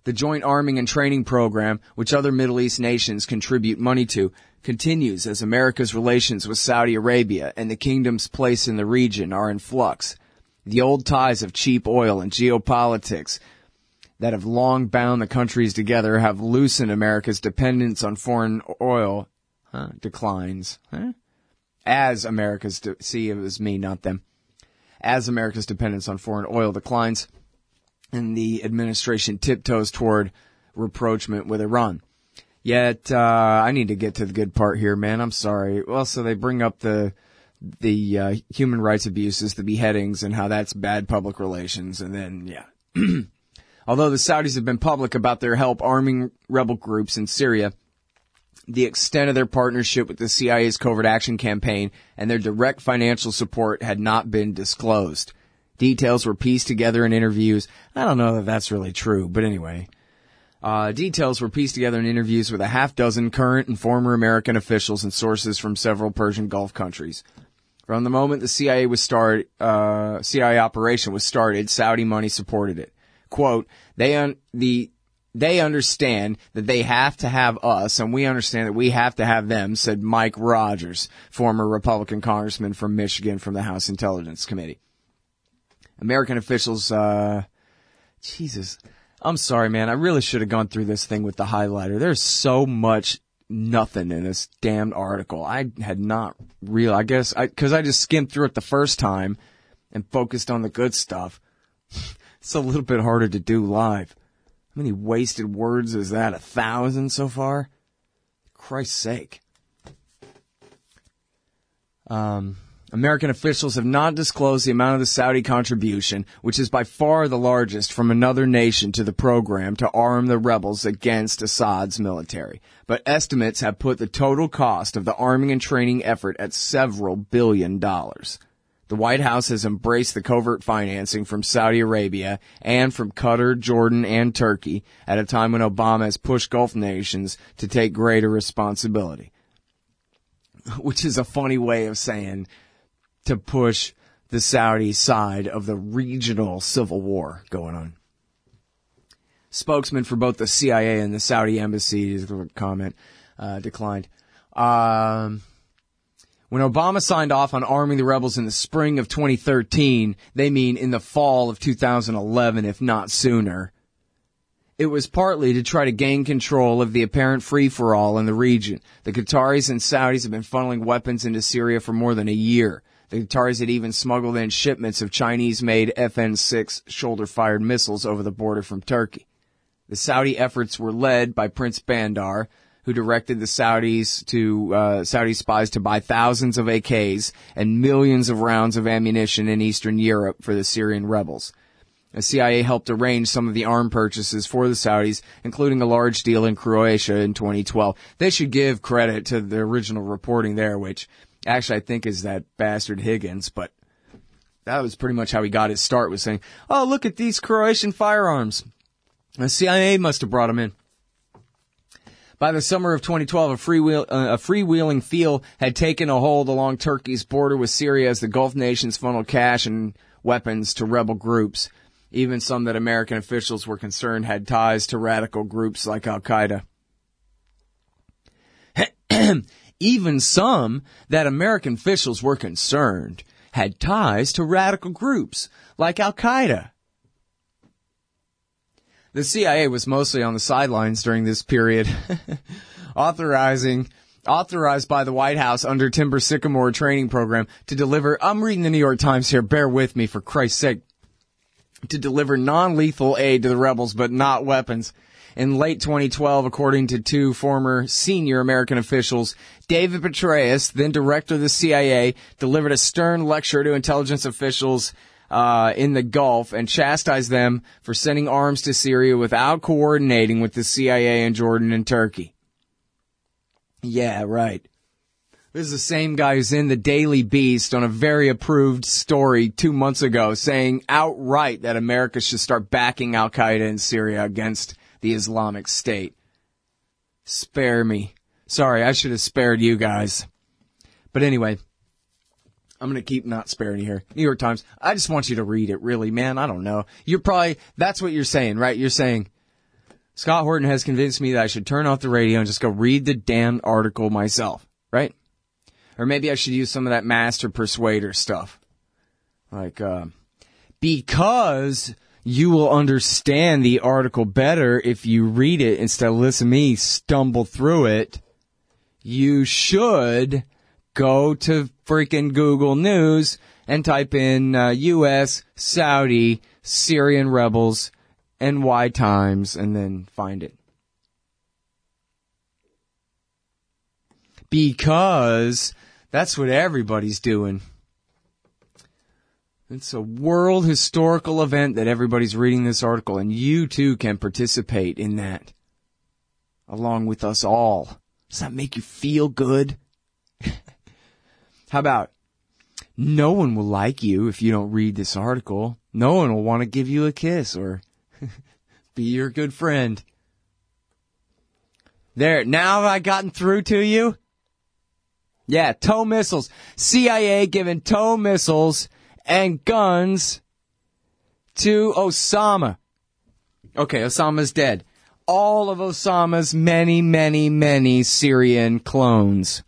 The joint arming and training program, which other Middle East nations contribute money to, continues as America's relations with Saudi Arabia and the kingdom's place in the region are in flux. The old ties of cheap oil and geopolitics that have long bound the countries together have loosened America's dependence on foreign oil huh, declines. Huh? As America's... De- See, it was me, not them. As America's dependence on foreign oil declines... and the administration tiptoes toward rapprochement with Iran. Yet, uh, I need to get to the good part here, man. I'm sorry. Well, so they bring up the the uh, human rights abuses, the beheadings, and how that's bad public relations, and then, yeah. Although the Saudis have been public about their help arming rebel groups in Syria, the extent of their partnership with the C I A's covert action campaign and their direct financial support had not been disclosed. Details were pieced together in interviews. I don't know that that's really true, but anyway. Uh, details were pieced together in interviews with a half dozen current and former American officials and sources from several Persian Gulf countries. From the moment the C I A was start, uh, C I A operation was started, Saudi money supported it. Quote, they, un- the, they understand that they have to have us, and we understand that we have to have them, said Mike Rogers, former Republican congressman from Michigan from the House Intelligence Committee. American officials, uh, Jesus, I'm sorry, man. I really should have gone through this thing with the highlighter. There's so much nothing in this damned article. I had not real, I guess, I, cause I just skimmed through it the first time and focused on the good stuff. It's a little bit harder to do live. How many wasted words is that? A thousand so far? Christ's sake. Um... American officials have not disclosed the amount of the Saudi contribution, which is by far the largest from another nation to the program to arm the rebels against Assad's military. But estimates have put the total cost of the arming and training effort at several billion dollars. The White House has embraced the covert financing from Saudi Arabia and from Qatar, Jordan, and Turkey at a time when Obama has pushed Gulf nations to take greater responsibility. Which is a funny way of saying... to push the Saudi side of the regional civil war going on. Spokesman for both the C I A and the Saudi embassy is the comment uh, declined. Um, when Obama signed off on arming the rebels in the spring of twenty thirteen, they mean in the fall of two thousand eleven, if not sooner. It was partly to try to gain control of the apparent free-for-all in the region. The Qataris and Saudis have been funneling weapons into Syria for more than a year. The Qataris had even smuggled in shipments of Chinese-made F N six shoulder-fired missiles over the border from Turkey. The Saudi efforts were led by Prince Bandar, who directed the Saudis to uh, Saudi spies to buy thousands of A Ks and millions of rounds of ammunition in Eastern Europe for the Syrian rebels. The C I A helped arrange some of the arm purchases for the Saudis, including a large deal in Croatia in twenty twelve. They should give credit to the original reporting there, which actually I think is that bastard Higgins, but that was pretty much how he got his start, was saying, oh, look at these Croatian firearms. The C I A must have brought them in. By the summer of twenty twelve, a freewheel, uh, a freewheeling feel had taken a hold along Turkey's border with Syria as the Gulf nations funneled cash and weapons to rebel groups. Even some that American officials were concerned had ties to radical groups like al-Qaeda. Even some that American officials were concerned had ties to radical groups like al-Qaeda. The C I A was mostly on the sidelines during this period, authorizing... authorized by the White House under Timber Sycamore training program to deliver... I'm reading the New York Times here, bear with me for Christ's sake. To deliver non-lethal aid to the rebels, but not weapons. In late twenty twelve, according to two former senior American officials, David Petraeus, then director of the C I A, delivered a stern lecture to intelligence officials uh, in the Gulf and chastised them for sending arms to Syria without coordinating with the C I A in Jordan and Turkey. Yeah, right. This is the same guy who's in the Daily Beast on a very approved story two months ago saying outright that America should start backing al-Qaeda in Syria against the Islamic State. Spare me. Sorry, I should have spared you guys. But anyway, I'm going to keep not sparing you here. New York Times, I just want you to read it, really, man. I don't know. You're probably, that's what you're saying, right? You're saying, Scott Horton has convinced me that I should turn off the radio and just go read the damn article myself, right? Or maybe I should use some of that master persuader stuff. Like, uh, because you will understand the article better if you read it instead of listen to me stumble through it, you should go to freaking Google News and type in uh, U S, Saudi, Syrian rebels, N Y Times, and then find it. Because... that's what everybody's doing. It's a world historical event that everybody's reading this article, and you too can participate in that along with us all. Does that make you feel good? How about, no one will like you if you don't read this article. No one will want to give you a kiss or be your good friend. There, now have I gotten through to you? Yeah, tow missiles. C I A giving tow missiles and guns to Osama. Okay, Osama's dead. All of Osama's many, many, many Syrian clones.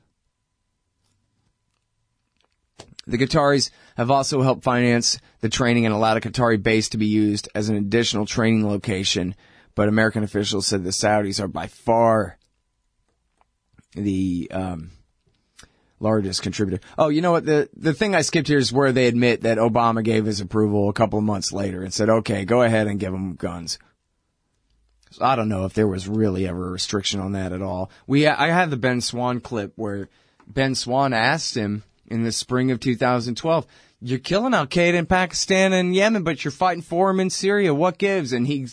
The Qataris have also helped finance the training and allowed a Qatari base to be used as an additional training location. But American officials said the Saudis are by far the... um largest contributor. Oh, you know what? The the thing I skipped here is where they admit that Obama gave his approval a couple of months later and said, okay, go ahead and give them guns. So I don't know if there was really ever a restriction on that at all. We I had the Ben Swan clip where Ben Swan asked him in the spring of two thousand twelve, you're killing al-Qaeda in Pakistan and Yemen, but you're fighting for them in Syria. What gives? And he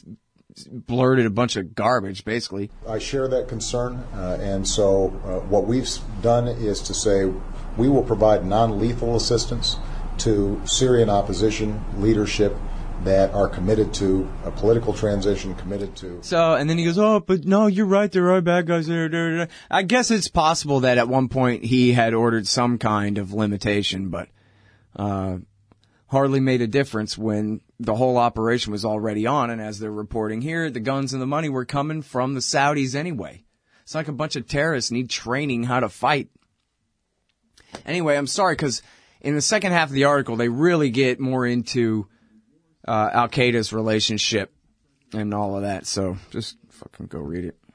blurted a bunch of garbage, basically. I share that concern, uh, and so uh, what we've done is to say we will provide non-lethal assistance to Syrian opposition leadership that are committed to a political transition, committed to... So, and then he goes, oh, but no, you're right, there are bad guys there. I guess it's possible that at one point he had ordered some kind of limitation, but... Uh, hardly made a difference when the whole operation was already on. And as they're reporting here, the guns and the money were coming from the Saudis anyway. It's like a bunch of terrorists need training how to fight. Anyway, I'm sorry, because in the second half of the article, they really get more into uh, Al-Qaeda's relationship and all of that. So just fucking go read it.